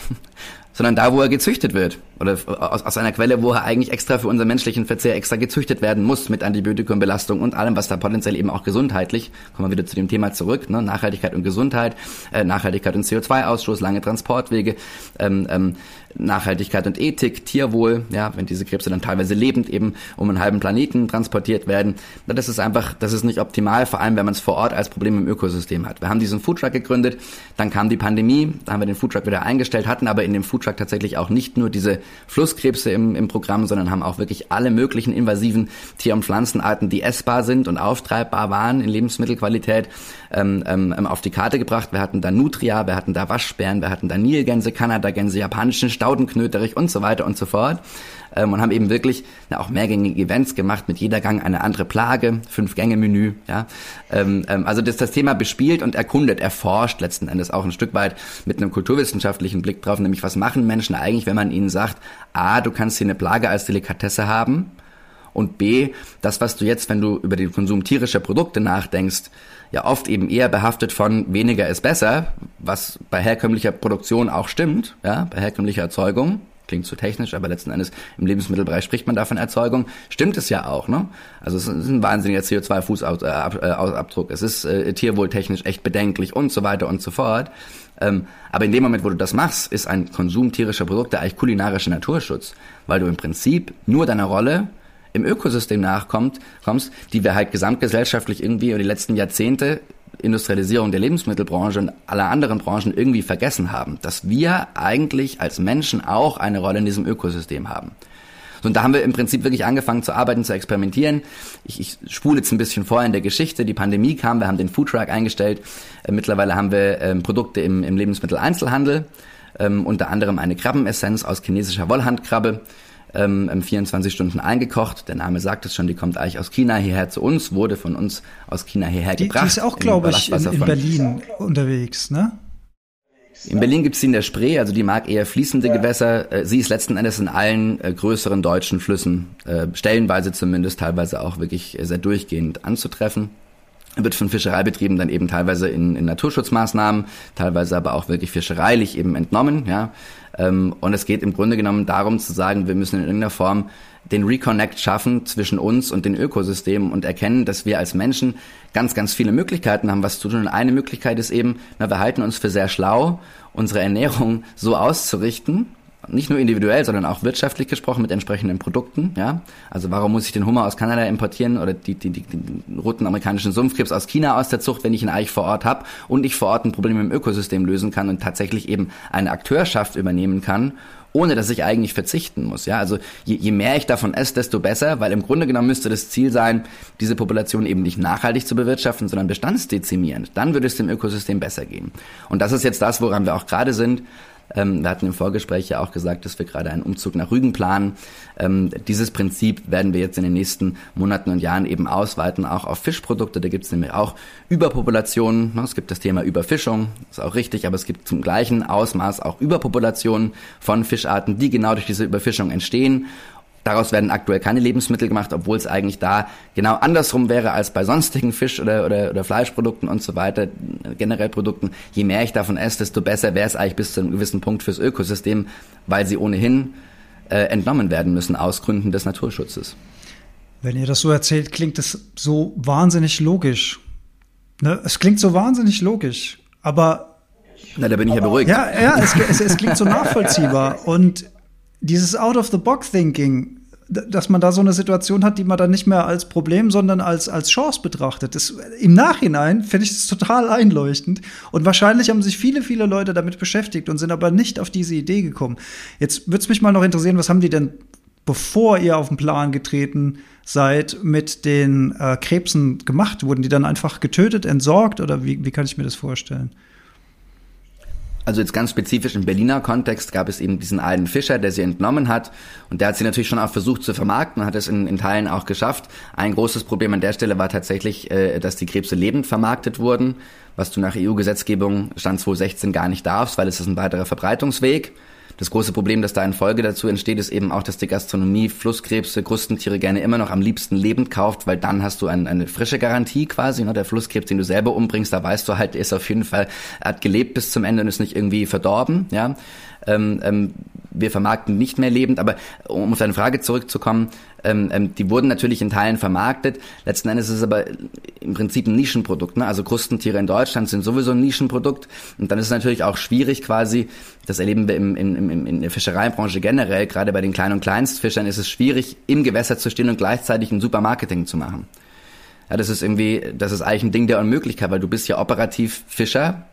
sondern da, wo er gezüchtet wird. Oder aus, aus einer Quelle, wo er eigentlich extra für unseren menschlichen Verzehr extra gezüchtet werden muss mit Antibiotikumbelastungen und allem, was da potenziell eben auch gesundheitlich, kommen wir wieder zu dem Thema zurück, ne? Nachhaltigkeit und Gesundheit, äh, Nachhaltigkeit und C O zwei Ausstoß, lange Transportwege, ähm, ähm, Nachhaltigkeit und Ethik, Tierwohl, ja, wenn diese Krebse dann teilweise lebend eben um einen halben Planeten transportiert werden. Das ist einfach, das ist nicht optimal, vor allem wenn man es vor Ort als Problem im Ökosystem hat. Wir haben diesen Foodtruck gegründet, dann kam die Pandemie, da haben wir den Foodtruck wieder eingestellt, hatten aber in dem Foodtruck tatsächlich auch nicht nur diese Flusskrebse im, im Programm, sondern haben auch wirklich alle möglichen invasiven Tier- und Pflanzenarten, die essbar sind und auftreibbar waren in Lebensmittelqualität, ähm, ähm, auf die Karte gebracht. Wir hatten da Nutria, wir hatten da Waschbären, wir hatten da Nilgänse, Kanadagänse, japanischen Staudenknöterich und so weiter und so fort. Ähm, und haben eben wirklich na, auch mehrgängige Events gemacht, mit jeder Gang eine andere Plage, Fünf-Gänge-Menü. Ja? Ähm, ähm, also das, das Thema bespielt und erkundet, erforscht letzten Endes auch ein Stück weit mit einem kulturwissenschaftlichen Blick drauf, nämlich was machen Menschen eigentlich, wenn man ihnen sagt, A, du kannst hier eine Plage als Delikatesse haben und B, das, was du jetzt, wenn du über den Konsum tierischer Produkte nachdenkst, ja oft eben eher behaftet von weniger ist besser, was bei herkömmlicher Produktion auch stimmt, ja, bei herkömmlicher Erzeugung. Klingt zu technisch, aber letzten Endes im Lebensmittelbereich spricht man da von Erzeugung. Stimmt es ja auch, ne? Also es ist ein wahnsinniger C O zwei Fußabdruck. Es ist äh, tierwohltechnisch echt bedenklich und so weiter und so fort. Ähm, aber in dem Moment, wo du das machst, ist ein Konsum tierischer Produkte eigentlich kulinarischer Naturschutz, weil du im Prinzip nur deiner Rolle im Ökosystem nachkommst, kommst, die wir halt gesamtgesellschaftlich irgendwie über die letzten Jahrzehnte Industrialisierung der Lebensmittelbranche und aller anderen Branchen irgendwie vergessen haben, dass wir eigentlich als Menschen auch eine Rolle in diesem Ökosystem haben. So, und da haben wir im Prinzip wirklich angefangen zu arbeiten, zu experimentieren. Ich, ich spule jetzt ein bisschen vor in der Geschichte. Die Pandemie kam, wir haben den Foodtruck eingestellt. Äh, mittlerweile haben wir äh, Produkte im, im Lebensmitteleinzelhandel, äh, unter anderem eine Krabbenessenz aus chinesischer Wollhandkrabbe. vierundzwanzig Stunden eingekocht. Der Name sagt es schon, die kommt eigentlich aus China hierher zu uns, wurde von uns aus China hierher die, gebracht. Die ist auch, glaube ich, in, in Berlin unterwegs, ne? In Berlin gibt es sie in der Spree, also die mag eher fließende ja. Gewässer. Sie ist letzten Endes in allen größeren deutschen Flüssen, stellenweise zumindest, teilweise auch wirklich sehr durchgehend anzutreffen. Wird von Fischereibetrieben dann eben teilweise in, in Naturschutzmaßnahmen, teilweise aber auch wirklich fischereilich eben entnommen, ja. Und es geht im Grunde genommen darum zu sagen, wir müssen in irgendeiner Form den Reconnect schaffen zwischen uns und den Ökosystemen und erkennen, dass wir als Menschen ganz, ganz viele Möglichkeiten haben, was zu tun. Und eine Möglichkeit ist eben, na, wir halten uns für sehr schlau, unsere Ernährung so auszurichten, nicht nur individuell, sondern auch wirtschaftlich gesprochen mit entsprechenden Produkten. Ja? Also warum muss ich den Hummer aus Kanada importieren oder die, die, die, den roten amerikanischen Sumpfkrebs aus China aus der Zucht, wenn ich ihn eigentlich vor Ort habe und ich vor Ort ein Problem im Ökosystem lösen kann und tatsächlich eben eine Akteurschaft übernehmen kann, ohne dass ich eigentlich verzichten muss. Ja? Also je, je mehr ich davon esse, desto besser, weil im Grunde genommen müsste das Ziel sein, diese Population eben nicht nachhaltig zu bewirtschaften, sondern bestandsdezimierend. Dann würde es dem Ökosystem besser gehen. Und das ist jetzt das, woran wir auch gerade sind. Wir hatten im Vorgespräch ja auch gesagt, dass wir gerade einen Umzug nach Rügen planen. Dieses Prinzip werden wir jetzt in den nächsten Monaten und Jahren eben ausweiten, auch auf Fischprodukte. Da gibt es nämlich auch Überpopulationen. Es gibt das Thema Überfischung, ist auch richtig, aber es gibt zum gleichen Ausmaß auch Überpopulationen von Fischarten, die genau durch diese Überfischung entstehen. Daraus werden aktuell keine Lebensmittel gemacht, obwohl es eigentlich da genau andersrum wäre als bei sonstigen Fisch- oder, oder, oder Fleischprodukten und so weiter, generell Produkten. Je mehr ich davon esse, desto besser wäre es eigentlich bis zu einem gewissen Punkt fürs Ökosystem, weil sie ohnehin äh, entnommen werden müssen aus Gründen des Naturschutzes. Wenn ihr das so erzählt, klingt es so wahnsinnig logisch. Ne? Es klingt so wahnsinnig logisch, aber... Na, da bin ich aber, ja beruhigt. Ja, ja es, es, es klingt so nachvollziehbar und... Dieses Out-of-the-Box-Thinking, dass man da so eine Situation hat, die man dann nicht mehr als Problem, sondern als, als Chance betrachtet. Das, im Nachhinein finde ich das total einleuchtend. Und wahrscheinlich haben sich viele, viele Leute damit beschäftigt und sind aber nicht auf diese Idee gekommen. Jetzt würde es mich mal noch interessieren, was haben die denn, bevor ihr auf den Plan getreten seid, mit den äh, Krebsen gemacht? Wurden die dann einfach getötet, entsorgt oder wie, wie kann ich mir das vorstellen? Also jetzt ganz spezifisch im Berliner Kontext gab es eben diesen einen Fischer, der sie entnommen hat. Und der hat sie natürlich schon auch versucht zu vermarkten und hat es in, in Teilen auch geschafft. Ein großes Problem an der Stelle war tatsächlich, äh, dass die Krebse lebend vermarktet wurden, was du nach E U-Gesetzgebung Stand zweitausendsechzehn gar nicht darfst, weil es ist ein weiterer Verbreitungsweg. Das große Problem, das da in Folge dazu entsteht, ist eben auch, dass die Gastronomie Flusskrebse, Krustentiere gerne immer noch am liebsten lebend kauft, weil dann hast du ein, eine frische Garantie quasi. Ne? Der Flusskrebs, den du selber umbringst, da weißt du halt, der ist auf jeden Fall, hat gelebt bis zum Ende und ist nicht irgendwie verdorben. Ja? Ähm, ähm, wir vermarkten nicht mehr lebend, aber um auf deine Frage zurückzukommen, ähm, ähm, die wurden natürlich in Teilen vermarktet. Letzten Endes ist es aber im Prinzip ein Nischenprodukt. Ne? Also Krustentiere in Deutschland sind sowieso ein Nischenprodukt. Und dann ist es natürlich auch schwierig quasi, das erleben wir im, im, im, in der Fischereibranche generell, gerade bei den Klein- und Kleinstfischern ist es schwierig, im Gewässer zu stehen und gleichzeitig ein super Marketing zu machen. Ja, das ist irgendwie, das ist eigentlich ein Ding der Unmöglichkeit, weil du bist ja operativ Fischer,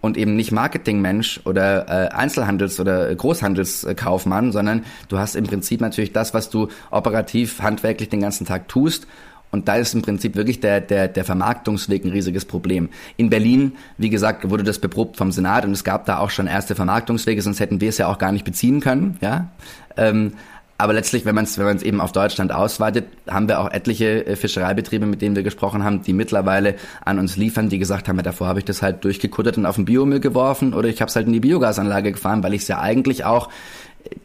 und eben nicht Marketingmensch oder äh, Einzelhandels- oder Großhandelskaufmann, sondern du hast im Prinzip natürlich das, was du operativ, handwerklich den ganzen Tag tust. Und da ist im Prinzip wirklich der, der, der Vermarktungsweg ein riesiges Problem. In Berlin, wie gesagt, wurde das beprobt vom Senat und es gab da auch schon erste Vermarktungswege, sonst hätten wir es ja auch gar nicht beziehen können. Ja? Ähm, aber letztlich, wenn man es wenn man es eben auf Deutschland ausweitet, haben wir auch etliche Fischereibetriebe, mit denen wir gesprochen haben, die mittlerweile an uns liefern, die gesagt haben, ja, davor habe ich das halt durchgekuttert und auf den Biomüll geworfen oder ich habe es halt in die Biogasanlage gefahren, weil ich es ja eigentlich auch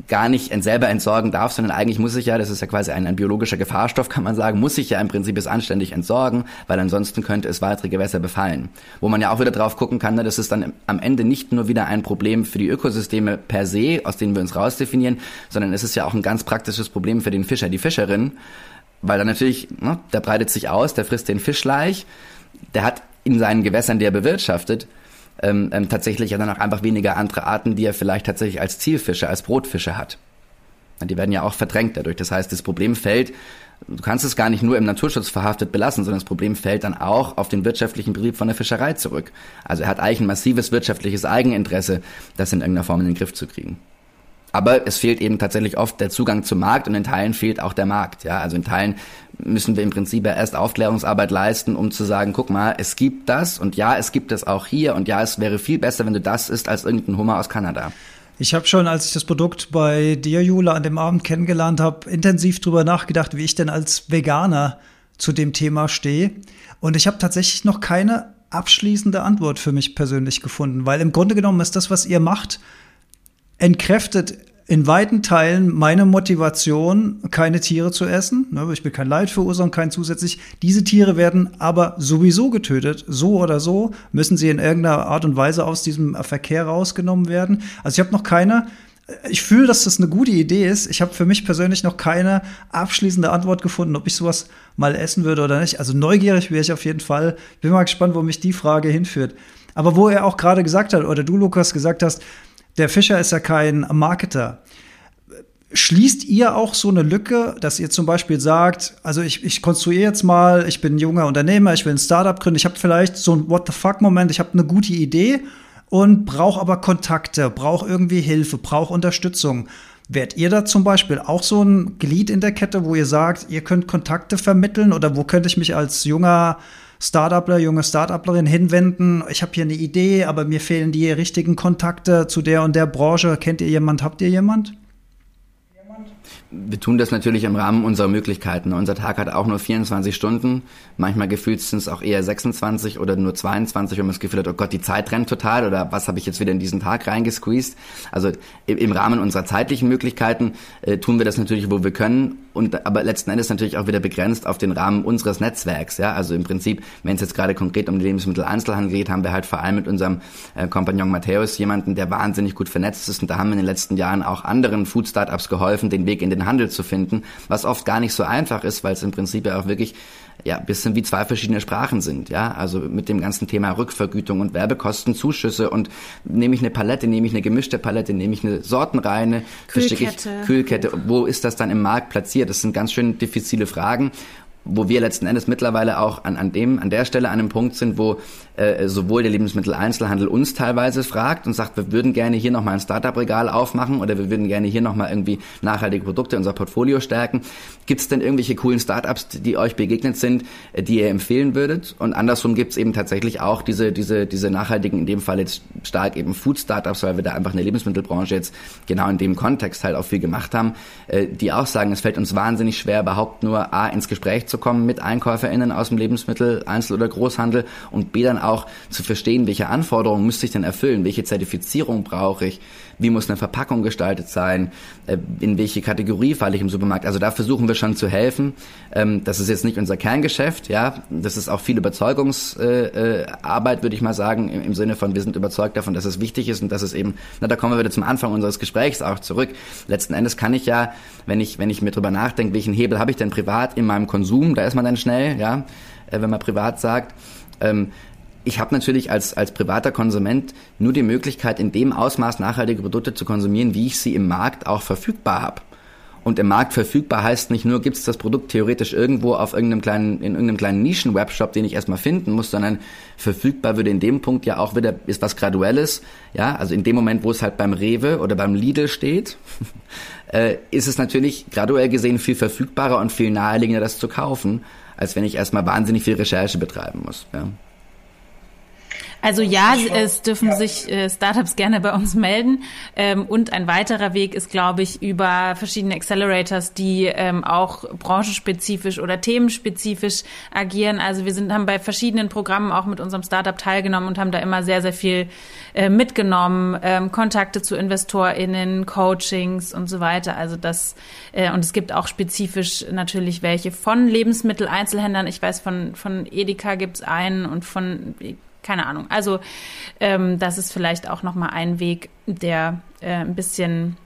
gar nicht selber entsorgen darf, sondern eigentlich muss ich ja, das ist ja quasi ein, ein biologischer Gefahrstoff, kann man sagen, muss ich ja im Prinzip es anständig entsorgen, weil ansonsten könnte es weitere Gewässer befallen. Wo man ja auch wieder drauf gucken kann, ne, das ist dann am Ende nicht nur wieder ein Problem für die Ökosysteme per se, aus denen wir uns rausdefinieren, sondern es ist ja auch ein ganz praktisches Problem für den Fischer, die Fischerin, weil dann natürlich, ne, der breitet sich aus, der frisst den Fischlaich, der hat in seinen Gewässern, die er bewirtschaftet, Ähm, ähm, tatsächlich ja dann auch einfach weniger andere Arten, die er vielleicht tatsächlich als Zielfische, als Brotfische hat. Die werden ja auch verdrängt dadurch. Das heißt, das Problem fällt, du kannst es gar nicht nur im Naturschutz verhaftet belassen, sondern das Problem fällt dann auch auf den wirtschaftlichen Betrieb von der Fischerei zurück. Also er hat eigentlich ein massives wirtschaftliches Eigeninteresse, das in irgendeiner Form in den Griff zu kriegen. Aber es fehlt eben tatsächlich oft der Zugang zum Markt und in Teilen fehlt auch der Markt. Ja, also in Teilen müssen wir im Prinzip ja erst Aufklärungsarbeit leisten, um zu sagen, guck mal, es gibt das und ja, es gibt das auch hier und ja, es wäre viel besser, wenn du das isst, als irgendein Hummer aus Kanada. Ich habe schon, als ich das Produkt bei dir, Jule, an dem Abend kennengelernt habe, intensiv drüber nachgedacht, wie ich denn als Veganer zu dem Thema stehe. Und ich habe tatsächlich noch keine abschließende Antwort für mich persönlich gefunden, weil im Grunde genommen ist das, was ihr macht, entkräftet in weiten Teilen meine Motivation, keine Tiere zu essen. Ich will kein Leid verursachen, kein zusätzlich. Diese Tiere werden aber sowieso getötet. So oder so müssen sie in irgendeiner Art und Weise aus diesem Verkehr rausgenommen werden. Also ich habe noch keine, ich fühle, dass das eine gute Idee ist. Ich habe für mich persönlich noch keine abschließende Antwort gefunden, ob ich sowas mal essen würde oder nicht. Also neugierig wäre ich auf jeden Fall. Bin mal gespannt, wo mich die Frage hinführt. Aber wo er auch gerade gesagt hat, oder du, Lukas, gesagt hast, Der Fischer ist ja kein Marketer. Schließt ihr auch so eine Lücke, dass ihr zum Beispiel sagt, also ich, ich konstruiere jetzt mal, ich bin ein junger Unternehmer, ich will ein Startup gründen, ich habe vielleicht so einen What-the-fuck-Moment, ich habe eine gute Idee und brauche aber Kontakte, brauche irgendwie Hilfe, brauche Unterstützung. Wärt ihr da zum Beispiel auch so ein Glied in der Kette, wo ihr sagt, ihr könnt Kontakte vermitteln oder wo könnte ich mich als junger Startupler, junge Startuplerin hinwenden? Ich habe hier eine Idee, aber mir fehlen die richtigen Kontakte zu der und der Branche. Kennt ihr jemand? Habt ihr jemand? Wir tun das natürlich im Rahmen unserer Möglichkeiten. Unser Tag hat auch nur vierundzwanzig Stunden. Manchmal gefühlt sind es auch eher sechsundzwanzig oder nur zweiundzwanzig, wenn man das Gefühl hat, oh Gott, die Zeit rennt total oder was habe ich jetzt wieder in diesen Tag reingesqueezed. Also im Rahmen unserer zeitlichen Möglichkeiten äh, tun wir das natürlich, wo wir können. Und, aber letzten Endes natürlich auch wieder begrenzt auf den Rahmen unseres Netzwerks. Ja? Also im Prinzip, wenn es jetzt gerade konkret um den Lebensmitteleinzelhandel geht, haben wir halt vor allem mit unserem äh, Kompagnon Matthäus jemanden, der wahnsinnig gut vernetzt ist. Und da haben wir in den letzten Jahren auch anderen Food-Startups geholfen, den Weg in den Handel zu finden, was oft gar nicht so einfach ist, weil es im Prinzip ja auch wirklich ja ein bisschen wie zwei verschiedene Sprachen sind, ja, also mit dem ganzen Thema Rückvergütung und Werbekosten, Zuschüsse und nehme ich eine Palette, nehme ich eine gemischte Palette, nehme ich eine sortenreine, verstecke ich Kühlkette, wo ist das dann im Markt platziert? Das sind ganz schön diffizile Fragen, wo wir letzten Endes mittlerweile auch an, an dem, an der Stelle an einem Punkt sind, wo äh, sowohl der Lebensmitteleinzelhandel uns teilweise fragt und sagt, wir würden gerne hier nochmal ein Startup-Regal aufmachen oder wir würden gerne hier nochmal irgendwie nachhaltige Produkte, unser Portfolio stärken. Gibt's denn irgendwelche coolen Startups, die euch begegnet sind, die ihr empfehlen würdet? Und andersrum gibt's eben tatsächlich auch diese, diese, diese nachhaltigen, in dem Fall jetzt stark eben Food-Startups, weil wir da einfach in der Lebensmittelbranche jetzt genau in dem Kontext halt auch viel gemacht haben, äh, die auch sagen, es fällt uns wahnsinnig schwer, überhaupt nur A, ins Gespräch zu zu kommen mit EinkäuferInnen aus dem Lebensmittel-, Einzel- oder Großhandel und B dann auch zu verstehen, welche Anforderungen müsste ich denn erfüllen, welche Zertifizierung brauche ich, wie muss eine Verpackung gestaltet sein, in welche Kategorie falle ich im Supermarkt. Also da versuchen wir schon zu helfen. Das ist jetzt nicht unser Kerngeschäft, ja. Das ist auch viel Überzeugungsarbeit, würde ich mal sagen, im Sinne von, wir sind überzeugt davon, dass es wichtig ist und dass es eben, na, da kommen wir wieder zum Anfang unseres Gesprächs auch zurück. Letzten Endes kann ich ja, wenn ich, wenn ich mir drüber nachdenke, welchen Hebel habe ich denn privat in meinem Konsum, da ist man dann schnell, ja, wenn man privat sagt, ich habe natürlich als, als privater Konsument nur die Möglichkeit, in dem Ausmaß nachhaltige Produkte zu konsumieren, wie ich sie im Markt auch verfügbar habe. Und im Markt verfügbar heißt nicht nur, gibt's das Produkt theoretisch irgendwo auf irgendeinem kleinen, in irgendeinem kleinen Nischen-Webshop, den ich erstmal finden muss, sondern verfügbar würde in dem Punkt ja auch wieder, ist was Graduelles, ja, also in dem Moment, wo es halt beim Rewe oder beim Lidl steht, äh, ist es natürlich graduell gesehen viel verfügbarer und viel naheliegender, das zu kaufen, als wenn ich erstmal wahnsinnig viel Recherche betreiben muss, ja. Also ja, es dürfen sich Startups gerne bei uns melden. Und ein weiterer Weg ist, glaube ich, über verschiedene Accelerators, die auch branchenspezifisch oder themenspezifisch agieren. Also wir sind haben bei verschiedenen Programmen auch mit unserem Startup teilgenommen und haben da immer sehr, sehr viel mitgenommen. Kontakte zu InvestorInnen, Coachings und so weiter. Also das, und es gibt auch spezifisch natürlich welche von Lebensmitteleinzelhändlern. Ich weiß, von, von Edeka gibt's einen und von keine Ahnung. Also ähm, das ist vielleicht auch nochmal ein Weg, der äh, ein bisschen,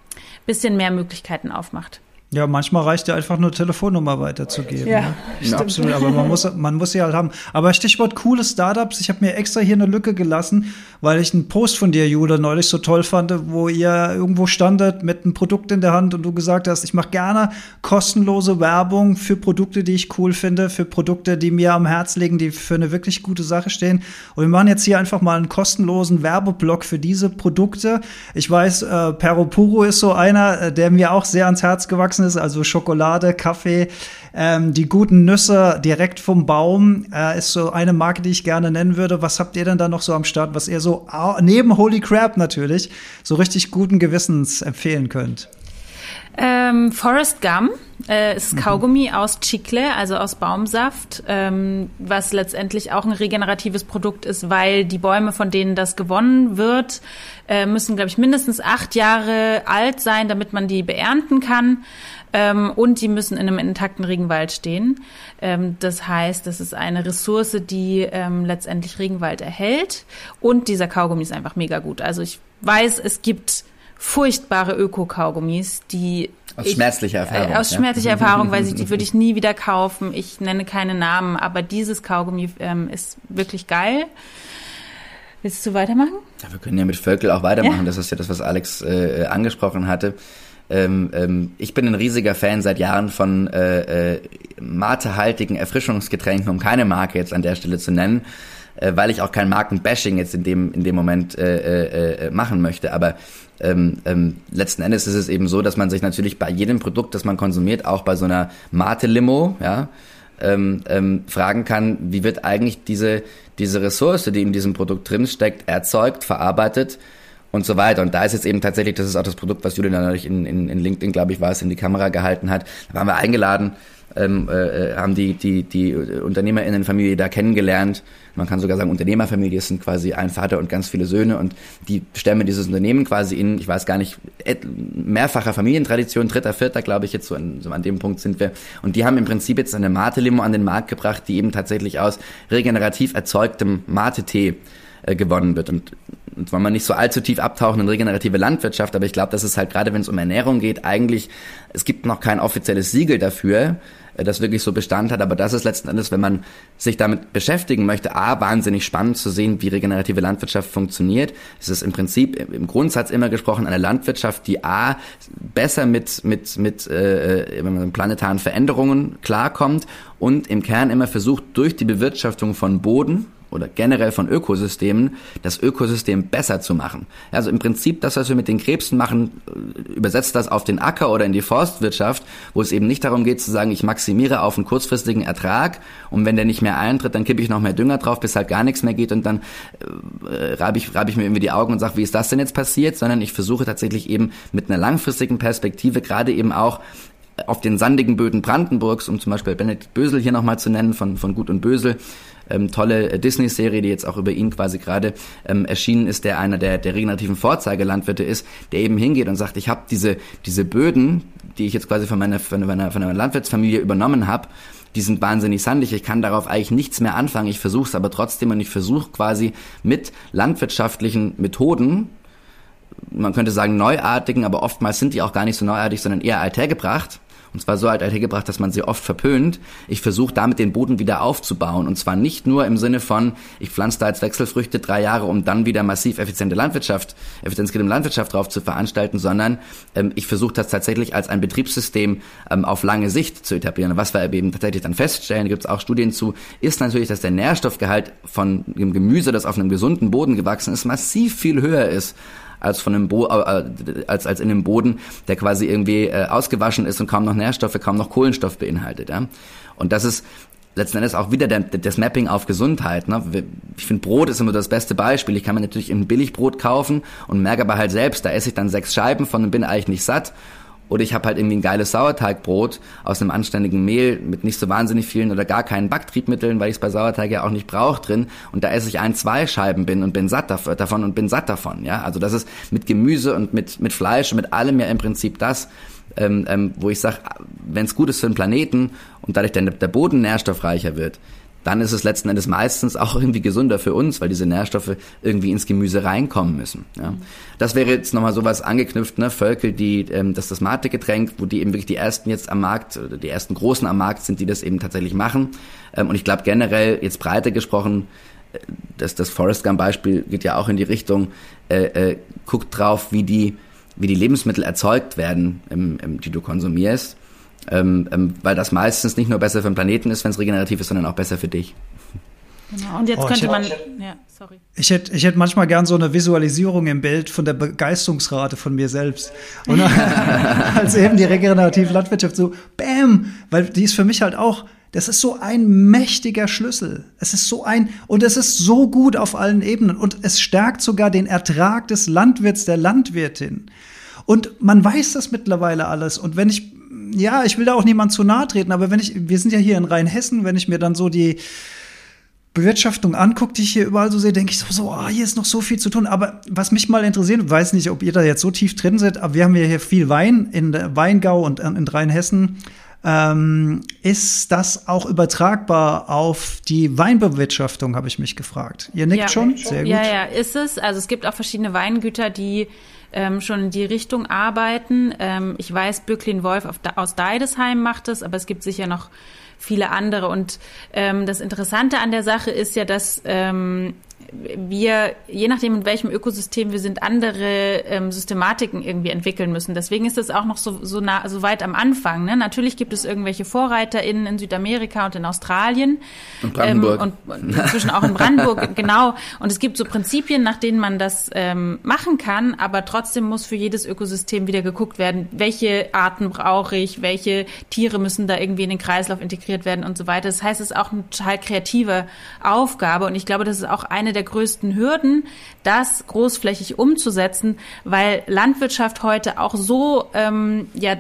bisschen mehr Möglichkeiten aufmacht. Ja, manchmal reicht ja einfach nur Telefonnummer weiterzugeben. Ja, ne? Absolut. Aber man muss, man muss sie halt haben. Aber Stichwort coole Startups. Ich habe mir extra hier eine Lücke gelassen, weil ich einen Post von dir, Jule, neulich so toll fand, wo ihr irgendwo standet mit einem Produkt in der Hand und du gesagt hast, ich mache gerne kostenlose Werbung für Produkte, die ich cool finde, für Produkte, die mir am Herz liegen, die für eine wirklich gute Sache stehen. Und wir machen jetzt hier einfach mal einen kostenlosen Werbeblock für diese Produkte. Ich weiß, äh, Peropuru ist so einer, der mir auch sehr ans Herz gewachsen ist, also Schokolade, Kaffee, ähm, die guten Nüsse direkt vom Baum, äh, ist so eine Marke, die ich gerne nennen würde. Was habt ihr denn da noch so am Start, was ihr so neben HOLYCRAB natürlich so richtig guten Gewissens empfehlen könnt? Ähm, Forest Gum äh, ist mhm. Kaugummi aus Chicle, also aus Baumsaft, ähm, was letztendlich auch ein regeneratives Produkt ist, weil die Bäume, von denen das gewonnen wird, äh, müssen, glaube ich, mindestens acht Jahre alt sein, damit man die beernten kann. Ähm, und die müssen in einem intakten Regenwald stehen. Ähm, das heißt, das ist eine Ressource, die ähm, letztendlich Regenwald erhält. Und dieser Kaugummi ist einfach mega gut. Also ich weiß, es gibt furchtbare Öko-Kaugummis, die aus schmerzlicher Erfahrung. Äh, aus schmerzlicher ja. Erfahrung, weil ich, die würde ich nie wieder kaufen. Ich nenne keine Namen, aber dieses Kaugummi ähm, ist wirklich geil. Willst du weitermachen? Ja, wir können ja mit Völkel auch weitermachen. Ja. Das ist ja das, was Alex äh, angesprochen hatte. Ähm, ähm, ich bin ein riesiger Fan seit Jahren von äh, äh, matehaltigen Erfrischungsgetränken, um keine Marke jetzt an der Stelle zu nennen, äh, weil ich auch kein Markenbashing jetzt in dem in dem Moment äh, äh, machen möchte. Aber ähm, ähm, letzten Endes ist es eben so, dass man sich natürlich bei jedem Produkt, das man konsumiert, auch bei so einer Mate-Limo, ja, ähm, ähm, fragen kann, wie wird eigentlich diese diese Ressource, die in diesem Produkt drin steckt, erzeugt, verarbeitet und so weiter. Und da ist jetzt eben tatsächlich, das ist auch das Produkt, was Julian natürlich in, in, in LinkedIn, glaube ich, war es, in die Kamera gehalten hat. Da waren wir eingeladen, ähm, äh, haben die, die, die UnternehmerInnenfamilie da kennengelernt. Man kann sogar sagen, Unternehmerfamilie, sind quasi ein Vater und ganz viele Söhne. Und die stemmen dieses Unternehmen quasi in, ich weiß gar nicht, mehrfacher Familientradition, dritter, vierter, glaube ich, jetzt so an, so an dem Punkt sind wir. Und die haben im Prinzip jetzt eine Mate-Limo an den Markt gebracht, die eben tatsächlich aus regenerativ erzeugtem Mate-Tee äh, gewonnen wird. Und Und wollen wir nicht so allzu tief abtauchen in regenerative Landwirtschaft, aber ich glaube, das ist halt gerade, wenn es um Ernährung geht, eigentlich, es gibt noch kein offizielles Siegel dafür, das wirklich so Bestand hat, aber das ist letzten Endes, wenn man sich damit beschäftigen möchte, a, wahnsinnig spannend zu sehen, wie regenerative Landwirtschaft funktioniert. Es ist im Prinzip, im Grundsatz immer gesprochen, eine Landwirtschaft, die a, besser mit mit mit äh, planetaren Veränderungen klarkommt und im Kern immer versucht, durch die Bewirtschaftung von Boden oder generell von Ökosystemen, das Ökosystem besser zu machen. Also im Prinzip das, was wir mit den Krebsen machen, übersetzt das auf den Acker oder in die Forstwirtschaft, wo es eben nicht darum geht zu sagen, ich maximiere auf einen kurzfristigen Ertrag und wenn der nicht mehr eintritt, dann kippe ich noch mehr Dünger drauf, bis halt gar nichts mehr geht und dann äh, reibe ich, reibe ich mir irgendwie die Augen und sage, wie ist das denn jetzt passiert? Sondern ich versuche tatsächlich eben mit einer langfristigen Perspektive gerade eben auch auf den sandigen Böden Brandenburgs, um zum Beispiel Benedikt Bösel hier nochmal zu nennen, von, von Gut und Bösel, ähm, tolle Disney-Serie, die jetzt auch über ihn quasi gerade ähm, erschienen ist, der einer der, der regenerativen Vorzeigelandwirte ist, der eben hingeht und sagt, ich habe diese diese Böden, die ich jetzt quasi von meiner von meiner, von meiner Landwirtsfamilie übernommen habe, die sind wahnsinnig sandig, ich kann darauf eigentlich nichts mehr anfangen, ich versuche es aber trotzdem und ich versuche quasi mit landwirtschaftlichen Methoden, man könnte sagen neuartigen, aber oftmals sind die auch gar nicht so neuartig, sondern eher althergebracht, und zwar so alt hergebracht, dass man sie oft verpönt. Ich versuche damit den Boden wieder aufzubauen. Und zwar nicht nur im Sinne von, ich pflanze da jetzt Wechselfrüchte drei Jahre, um dann wieder massiv effiziente Landwirtschaft, effizienzgetriebene Landwirtschaft drauf zu veranstalten, sondern ähm, ich versuche das tatsächlich als ein Betriebssystem ähm, auf lange Sicht zu etablieren. Und was wir eben tatsächlich dann feststellen, gibt es auch Studien zu, ist natürlich, dass der Nährstoffgehalt von dem Gemüse, das auf einem gesunden Boden gewachsen ist, massiv viel höher ist als von einem Bo- als als in einem Boden, der quasi irgendwie äh, ausgewaschen ist und kaum noch Nährstoffe, kaum noch Kohlenstoff beinhaltet. Ja? Und das ist letzten Endes auch wieder der, das Mapping auf Gesundheit. Ne? Ich finde, Brot ist immer das beste Beispiel. Ich kann mir natürlich ein Billigbrot kaufen und merke aber halt selbst, da esse ich dann sechs Scheiben von und bin eigentlich nicht satt. Oder ich habe halt irgendwie ein geiles Sauerteigbrot aus einem anständigen Mehl mit nicht so wahnsinnig vielen oder gar keinen Backtriebmitteln, weil ich es bei Sauerteig ja auch nicht brauche drin. Und da esse ich ein, zwei Scheiben bin und bin satt davon und bin satt davon. Ja, also das ist mit Gemüse und mit mit Fleisch und mit allem ja im Prinzip das, ähm, ähm, wo ich sage, wenn es gut ist für den Planeten und dadurch der, der Boden nährstoffreicher wird, dann ist es letzten Endes meistens auch irgendwie gesünder für uns, weil diese Nährstoffe irgendwie ins Gemüse reinkommen müssen. Ja. Das wäre jetzt nochmal sowas angeknüpft, ne? Völkel, die, ähm, das ist das Mate-Getränk, wo die eben wirklich die ersten jetzt am Markt, die ersten großen am Markt sind, die das eben tatsächlich machen. Ähm, und ich glaube generell, jetzt breiter gesprochen, das, das Forest Gum Beispiel geht ja auch in die Richtung, äh, äh, guckt drauf, wie die, wie die Lebensmittel erzeugt werden, ähm, ähm, die du konsumierst. Ähm, ähm, weil das meistens nicht nur besser für den Planeten ist, wenn es regenerativ ist, sondern auch besser für dich. Genau. Und jetzt oh, könnte man. Hätte, ja, sorry. Ich hätte, ich hätte manchmal gern so eine Visualisierung im Bild von der Begeisterungsrate von mir selbst. Und als eben die regenerative Landwirtschaft so, bam, weil die ist für mich halt auch. Das ist so ein mächtiger Schlüssel. Es ist so ein, und es ist so gut auf allen Ebenen. Und es stärkt sogar den Ertrag des Landwirts, der Landwirtin. Und man weiß das mittlerweile alles. Und wenn ich Ja, ich will da auch niemand zu nahe treten, aber wenn ich, wir sind ja hier in Rheinhessen, wenn ich mir dann so die Bewirtschaftung angucke, die ich hier überall so sehe, denke ich so, so oh, hier ist noch so viel zu tun. Aber was mich mal interessiert, weiß nicht, ob ihr da jetzt so tief drin seid, aber wir haben ja hier viel Wein in Weingau und in Rheinhessen. Ähm, ist das auch übertragbar auf die Weinbewirtschaftung, habe ich mich gefragt. Ihr nickt ja, schon? Sehr gut. Ja, ja, ist es. Also es gibt auch verschiedene Weingüter, die Ähm, schon in die Richtung arbeiten. Ähm, ich weiß, Bürklin Wolf auf, aus Deidesheim macht es, aber es gibt sicher noch viele andere. Und ähm, das Interessante an der Sache ist ja, dass ähm, wir, je nachdem in welchem Ökosystem wir sind, andere ähm, Systematiken irgendwie entwickeln müssen. Deswegen ist das auch noch so, so, nah, so weit am Anfang. Ne? Natürlich gibt es irgendwelche VorreiterInnen in Südamerika und in Australien. Und Brandenburg. Ähm, und, und inzwischen auch in Brandenburg, genau. Und es gibt so Prinzipien, nach denen man das ähm, machen kann, aber trotzdem muss für jedes Ökosystem wieder geguckt werden, welche Arten brauche ich, welche Tiere müssen da irgendwie in den Kreislauf integriert werden und so weiter. Das heißt, es ist auch eine total kreative Aufgabe und ich glaube, das ist auch eine der größten Hürden, das großflächig umzusetzen, weil Landwirtschaft heute auch so ähm, ja,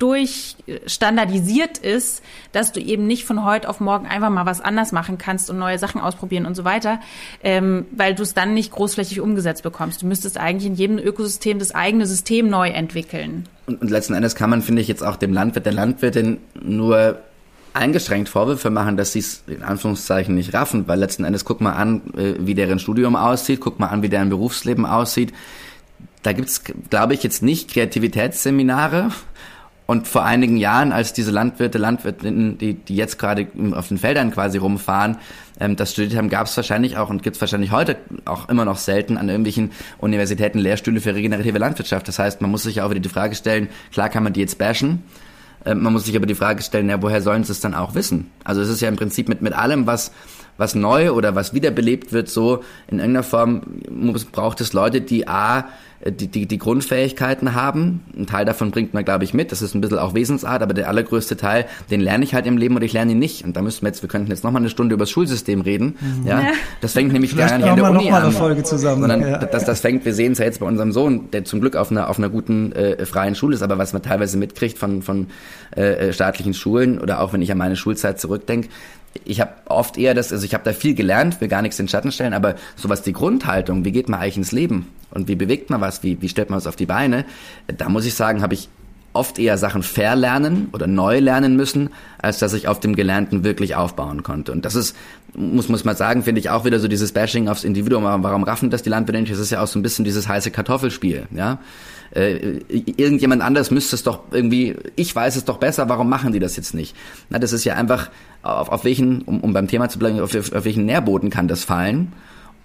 durchstandardisiert ist, dass du eben nicht von heute auf morgen einfach mal was anders machen kannst und neue Sachen ausprobieren und so weiter, ähm, weil du es dann nicht großflächig umgesetzt bekommst. Du müsstest eigentlich in jedem Ökosystem das eigene System neu entwickeln. Und, und letzten Endes kann man, finde ich, jetzt auch dem Landwirt, der Landwirtin nur eingeschränkt Vorwürfe machen, dass sie es in Anführungszeichen nicht raffen, weil letzten Endes guck mal an, wie deren Studium aussieht, guck mal an, wie deren Berufsleben aussieht. Da gibt's, glaube ich, jetzt nicht Kreativitätsseminare. Und vor einigen Jahren, als diese Landwirte, Landwirtinnen, die, die jetzt gerade auf den Feldern quasi rumfahren, ähm, das studiert haben, gab es wahrscheinlich auch und gibt es wahrscheinlich heute auch immer noch selten an irgendwelchen Universitäten Lehrstühle für regenerative Landwirtschaft. Das heißt, man muss sich ja auch wieder die Frage stellen, klar kann man die jetzt bashen, äh, man muss sich aber die Frage stellen, ja, woher sollen sie es dann auch wissen? Also es ist ja im Prinzip mit, mit allem, was, was neu oder was wiederbelebt wird, so in irgendeiner Form muss, braucht es Leute, die a, Die, die, die Grundfähigkeiten haben. Ein Teil davon bringt man, glaube ich, mit. Das ist ein bisschen auch Wesensart, aber der allergrößte Teil, den lerne ich halt im Leben oder ich lerne ihn nicht. Und da müssen wir jetzt, wir könnten jetzt nochmal eine Stunde über das Schulsystem reden. Mhm. Ja, das fängt nämlich gar nicht an der Uni an. Folge zusammen. Sondern ja. das, das fängt, wir sehen es ja jetzt bei unserem Sohn, der zum Glück auf einer, auf einer guten äh, freien Schule ist, aber was man teilweise mitkriegt von, von äh, staatlichen Schulen oder auch wenn ich an meine Schulzeit zurückdenke, ich habe oft eher das, also ich habe da viel gelernt, will gar nichts in den Schatten stellen, aber sowas die Grundhaltung, wie geht man eigentlich ins Leben und wie bewegt man was, wie, wie stellt man was auf die Beine, da muss ich sagen, habe ich oft eher Sachen verlernen oder neu lernen müssen, als dass ich auf dem Gelernten wirklich aufbauen konnte. Und das ist, muss muss man sagen, finde ich auch wieder so dieses Bashing aufs Individuum, warum raffen das die Landwirte nicht? Das ist ja auch so ein bisschen dieses heiße Kartoffelspiel, ja. Äh, irgendjemand anders müsste es doch irgendwie, ich weiß es doch besser, warum machen die das jetzt nicht? Na, das ist ja einfach, auf, auf welchen, um, um beim Thema zu bleiben, auf, auf welchen Nährboden kann das fallen?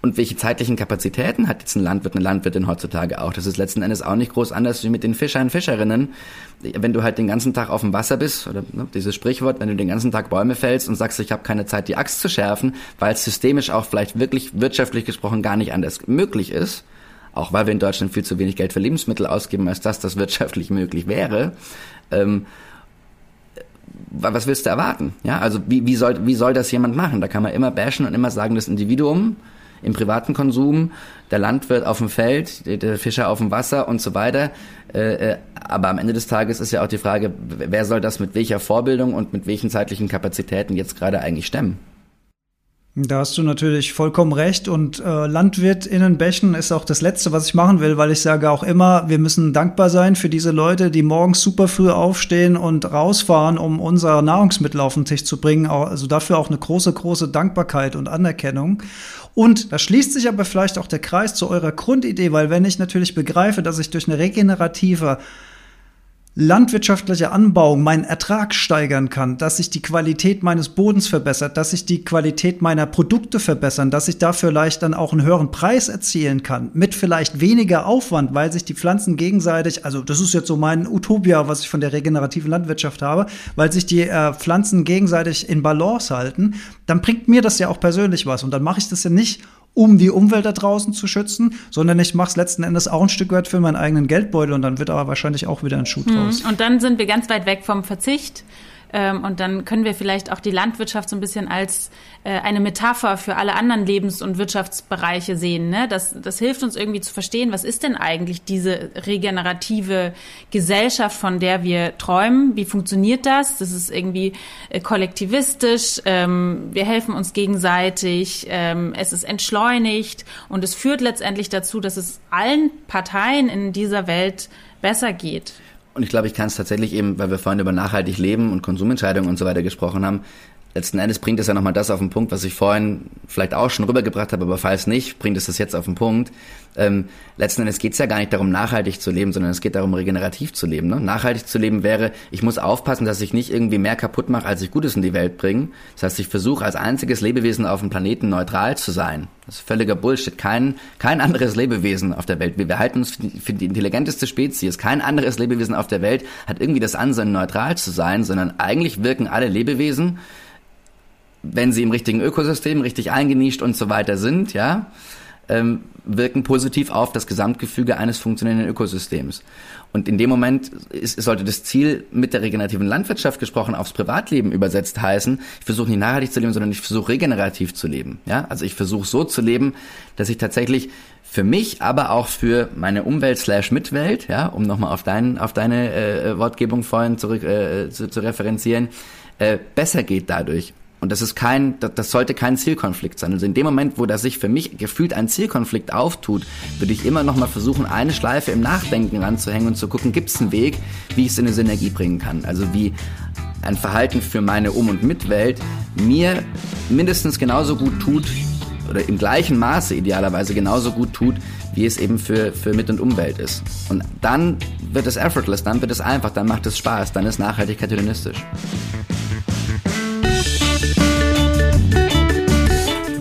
Und welche zeitlichen Kapazitäten hat jetzt ein Landwirt, eine Landwirtin heutzutage auch? Das ist letzten Endes auch nicht groß anders wie mit den Fischern, Fischerinnen. Wenn du halt den ganzen Tag auf dem Wasser bist, oder ne, dieses Sprichwort, wenn du den ganzen Tag Bäume fällst und sagst, ich habe keine Zeit, die Axt zu schärfen, weil es systemisch auch vielleicht wirklich wirtschaftlich gesprochen gar nicht anders möglich ist, auch weil wir in Deutschland viel zu wenig Geld für Lebensmittel ausgeben, als dass das wirtschaftlich möglich wäre, ähm, was willst du erwarten? Ja, also wie, wie soll, wie soll das jemand machen? Da kann man immer bashen und immer sagen, das Individuum im privaten Konsum, der Landwirt auf dem Feld, der Fischer auf dem Wasser und so weiter. Aber am Ende des Tages ist ja auch die Frage, wer soll das mit welcher Vorbildung und mit welchen zeitlichen Kapazitäten jetzt gerade eigentlich stemmen? Da hast du natürlich vollkommen recht und äh, LandwirtInnen bashen ist auch das Letzte, was ich machen will, weil ich sage auch immer, wir müssen dankbar sein für diese Leute, die morgens super früh aufstehen und rausfahren, um unsere Nahrungsmittel auf den Tisch zu bringen. Also dafür auch eine große, große Dankbarkeit und Anerkennung. Und da schließt sich aber vielleicht auch der Kreis zu eurer Grundidee, weil wenn ich natürlich begreife, dass ich durch eine regenerative landwirtschaftliche Anbauung meinen Ertrag steigern kann, dass sich die Qualität meines Bodens verbessert, dass sich die Qualität meiner Produkte verbessern, dass ich dafür vielleicht dann auch einen höheren Preis erzielen kann, mit vielleicht weniger Aufwand, weil sich die Pflanzen gegenseitig, also das ist jetzt so mein Utopia, was ich von der regenerativen Landwirtschaft habe, weil sich die äh, Pflanzen gegenseitig in Balance halten, dann bringt mir das ja auch persönlich was und dann mache ich das ja nicht, um die Umwelt da draußen zu schützen, sondern ich mache es letzten Endes auch ein Stück weit für meinen eigenen Geldbeutel und dann wird aber wahrscheinlich auch wieder ein Schuh draus. Und dann sind wir ganz weit weg vom Verzicht und dann können wir vielleicht auch die Landwirtschaft so ein bisschen als eine Metapher für alle anderen Lebens- und Wirtschaftsbereiche sehen. Ne? Das, das hilft uns irgendwie zu verstehen, was ist denn eigentlich diese regenerative Gesellschaft, von der wir träumen? Wie funktioniert das? Das ist irgendwie kollektivistisch, ähm, wir helfen uns gegenseitig, ähm, es ist entschleunigt und es führt letztendlich dazu, dass es allen Parteien in dieser Welt besser geht. Und ich glaube, ich kann es tatsächlich eben, weil wir vorhin über nachhaltig Leben und Konsumentscheidungen und so weiter gesprochen haben, letzten Endes bringt es ja nochmal das auf den Punkt, was ich vorhin vielleicht auch schon rübergebracht habe, aber falls nicht, bringt es das jetzt auf den Punkt. Ähm, letzten Endes geht es ja gar nicht darum, nachhaltig zu leben, sondern es geht darum, regenerativ zu leben. Ne? Nachhaltig zu leben wäre, ich muss aufpassen, dass ich nicht irgendwie mehr kaputt mache, als ich Gutes in die Welt bringe. Das heißt, ich versuche als einziges Lebewesen auf dem Planeten neutral zu sein. Das ist völliger Bullshit. Kein, kein anderes Lebewesen auf der Welt. Wir, wir halten uns für die, für die intelligenteste Spezies. Kein anderes Lebewesen auf der Welt hat irgendwie das Ansinnen, neutral zu sein, sondern eigentlich wirken alle Lebewesen, wenn sie im richtigen Ökosystem, richtig eingenischt und so weiter sind, ja, ähm, wirken positiv auf das Gesamtgefüge eines funktionierenden Ökosystems. Und in dem Moment ist, sollte das Ziel mit der regenerativen Landwirtschaft gesprochen aufs Privatleben übersetzt heißen, ich versuche nicht nachhaltig zu leben, sondern ich versuche regenerativ zu leben. Ja? Also ich versuche so zu leben, dass ich tatsächlich für mich, aber auch für meine Umwelt slash Mitwelt, ja, um nochmal auf, dein, auf deine äh, Wortgebung vorhin zurück äh, zu, zu referenzieren, äh, besser geht dadurch. Und das ist kein, das sollte kein Zielkonflikt sein. Also in dem Moment, wo das sich für mich gefühlt ein Zielkonflikt auftut, würde ich immer noch mal versuchen, eine Schleife im Nachdenken ranzuhängen und zu gucken, gibt es einen Weg, wie ich es in eine Synergie bringen kann. Also wie ein Verhalten für meine Um- und Mitwelt mir mindestens genauso gut tut oder im gleichen Maße idealerweise genauso gut tut, wie es eben für, für Mit- und Umwelt ist. Und dann wird es effortless, dann wird es einfach, dann macht es Spaß, dann ist Nachhaltigkeit hedonistisch.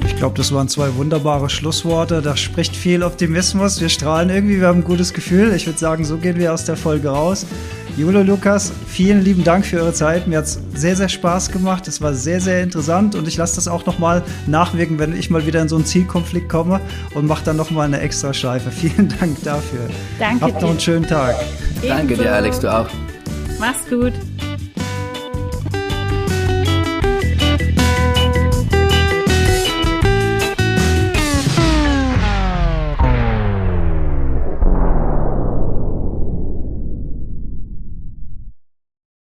Ich glaube, das waren zwei wunderbare Schlussworte. Da spricht viel Optimismus. Wir strahlen irgendwie, wir haben ein gutes Gefühl. Ich würde sagen, so gehen wir aus der Folge raus. Jule, Lukas, vielen lieben Dank für eure Zeit. Mir hat es sehr, sehr Spaß gemacht. Es war sehr, sehr interessant und ich lasse das auch nochmal nachwirken, wenn ich mal wieder in so einen Zielkonflikt komme und mache dann nochmal eine extra Schleife. Vielen Dank dafür. Danke. Habt noch einen schönen Tag. Ebenso. Danke dir, Alex, du auch. Mach's gut.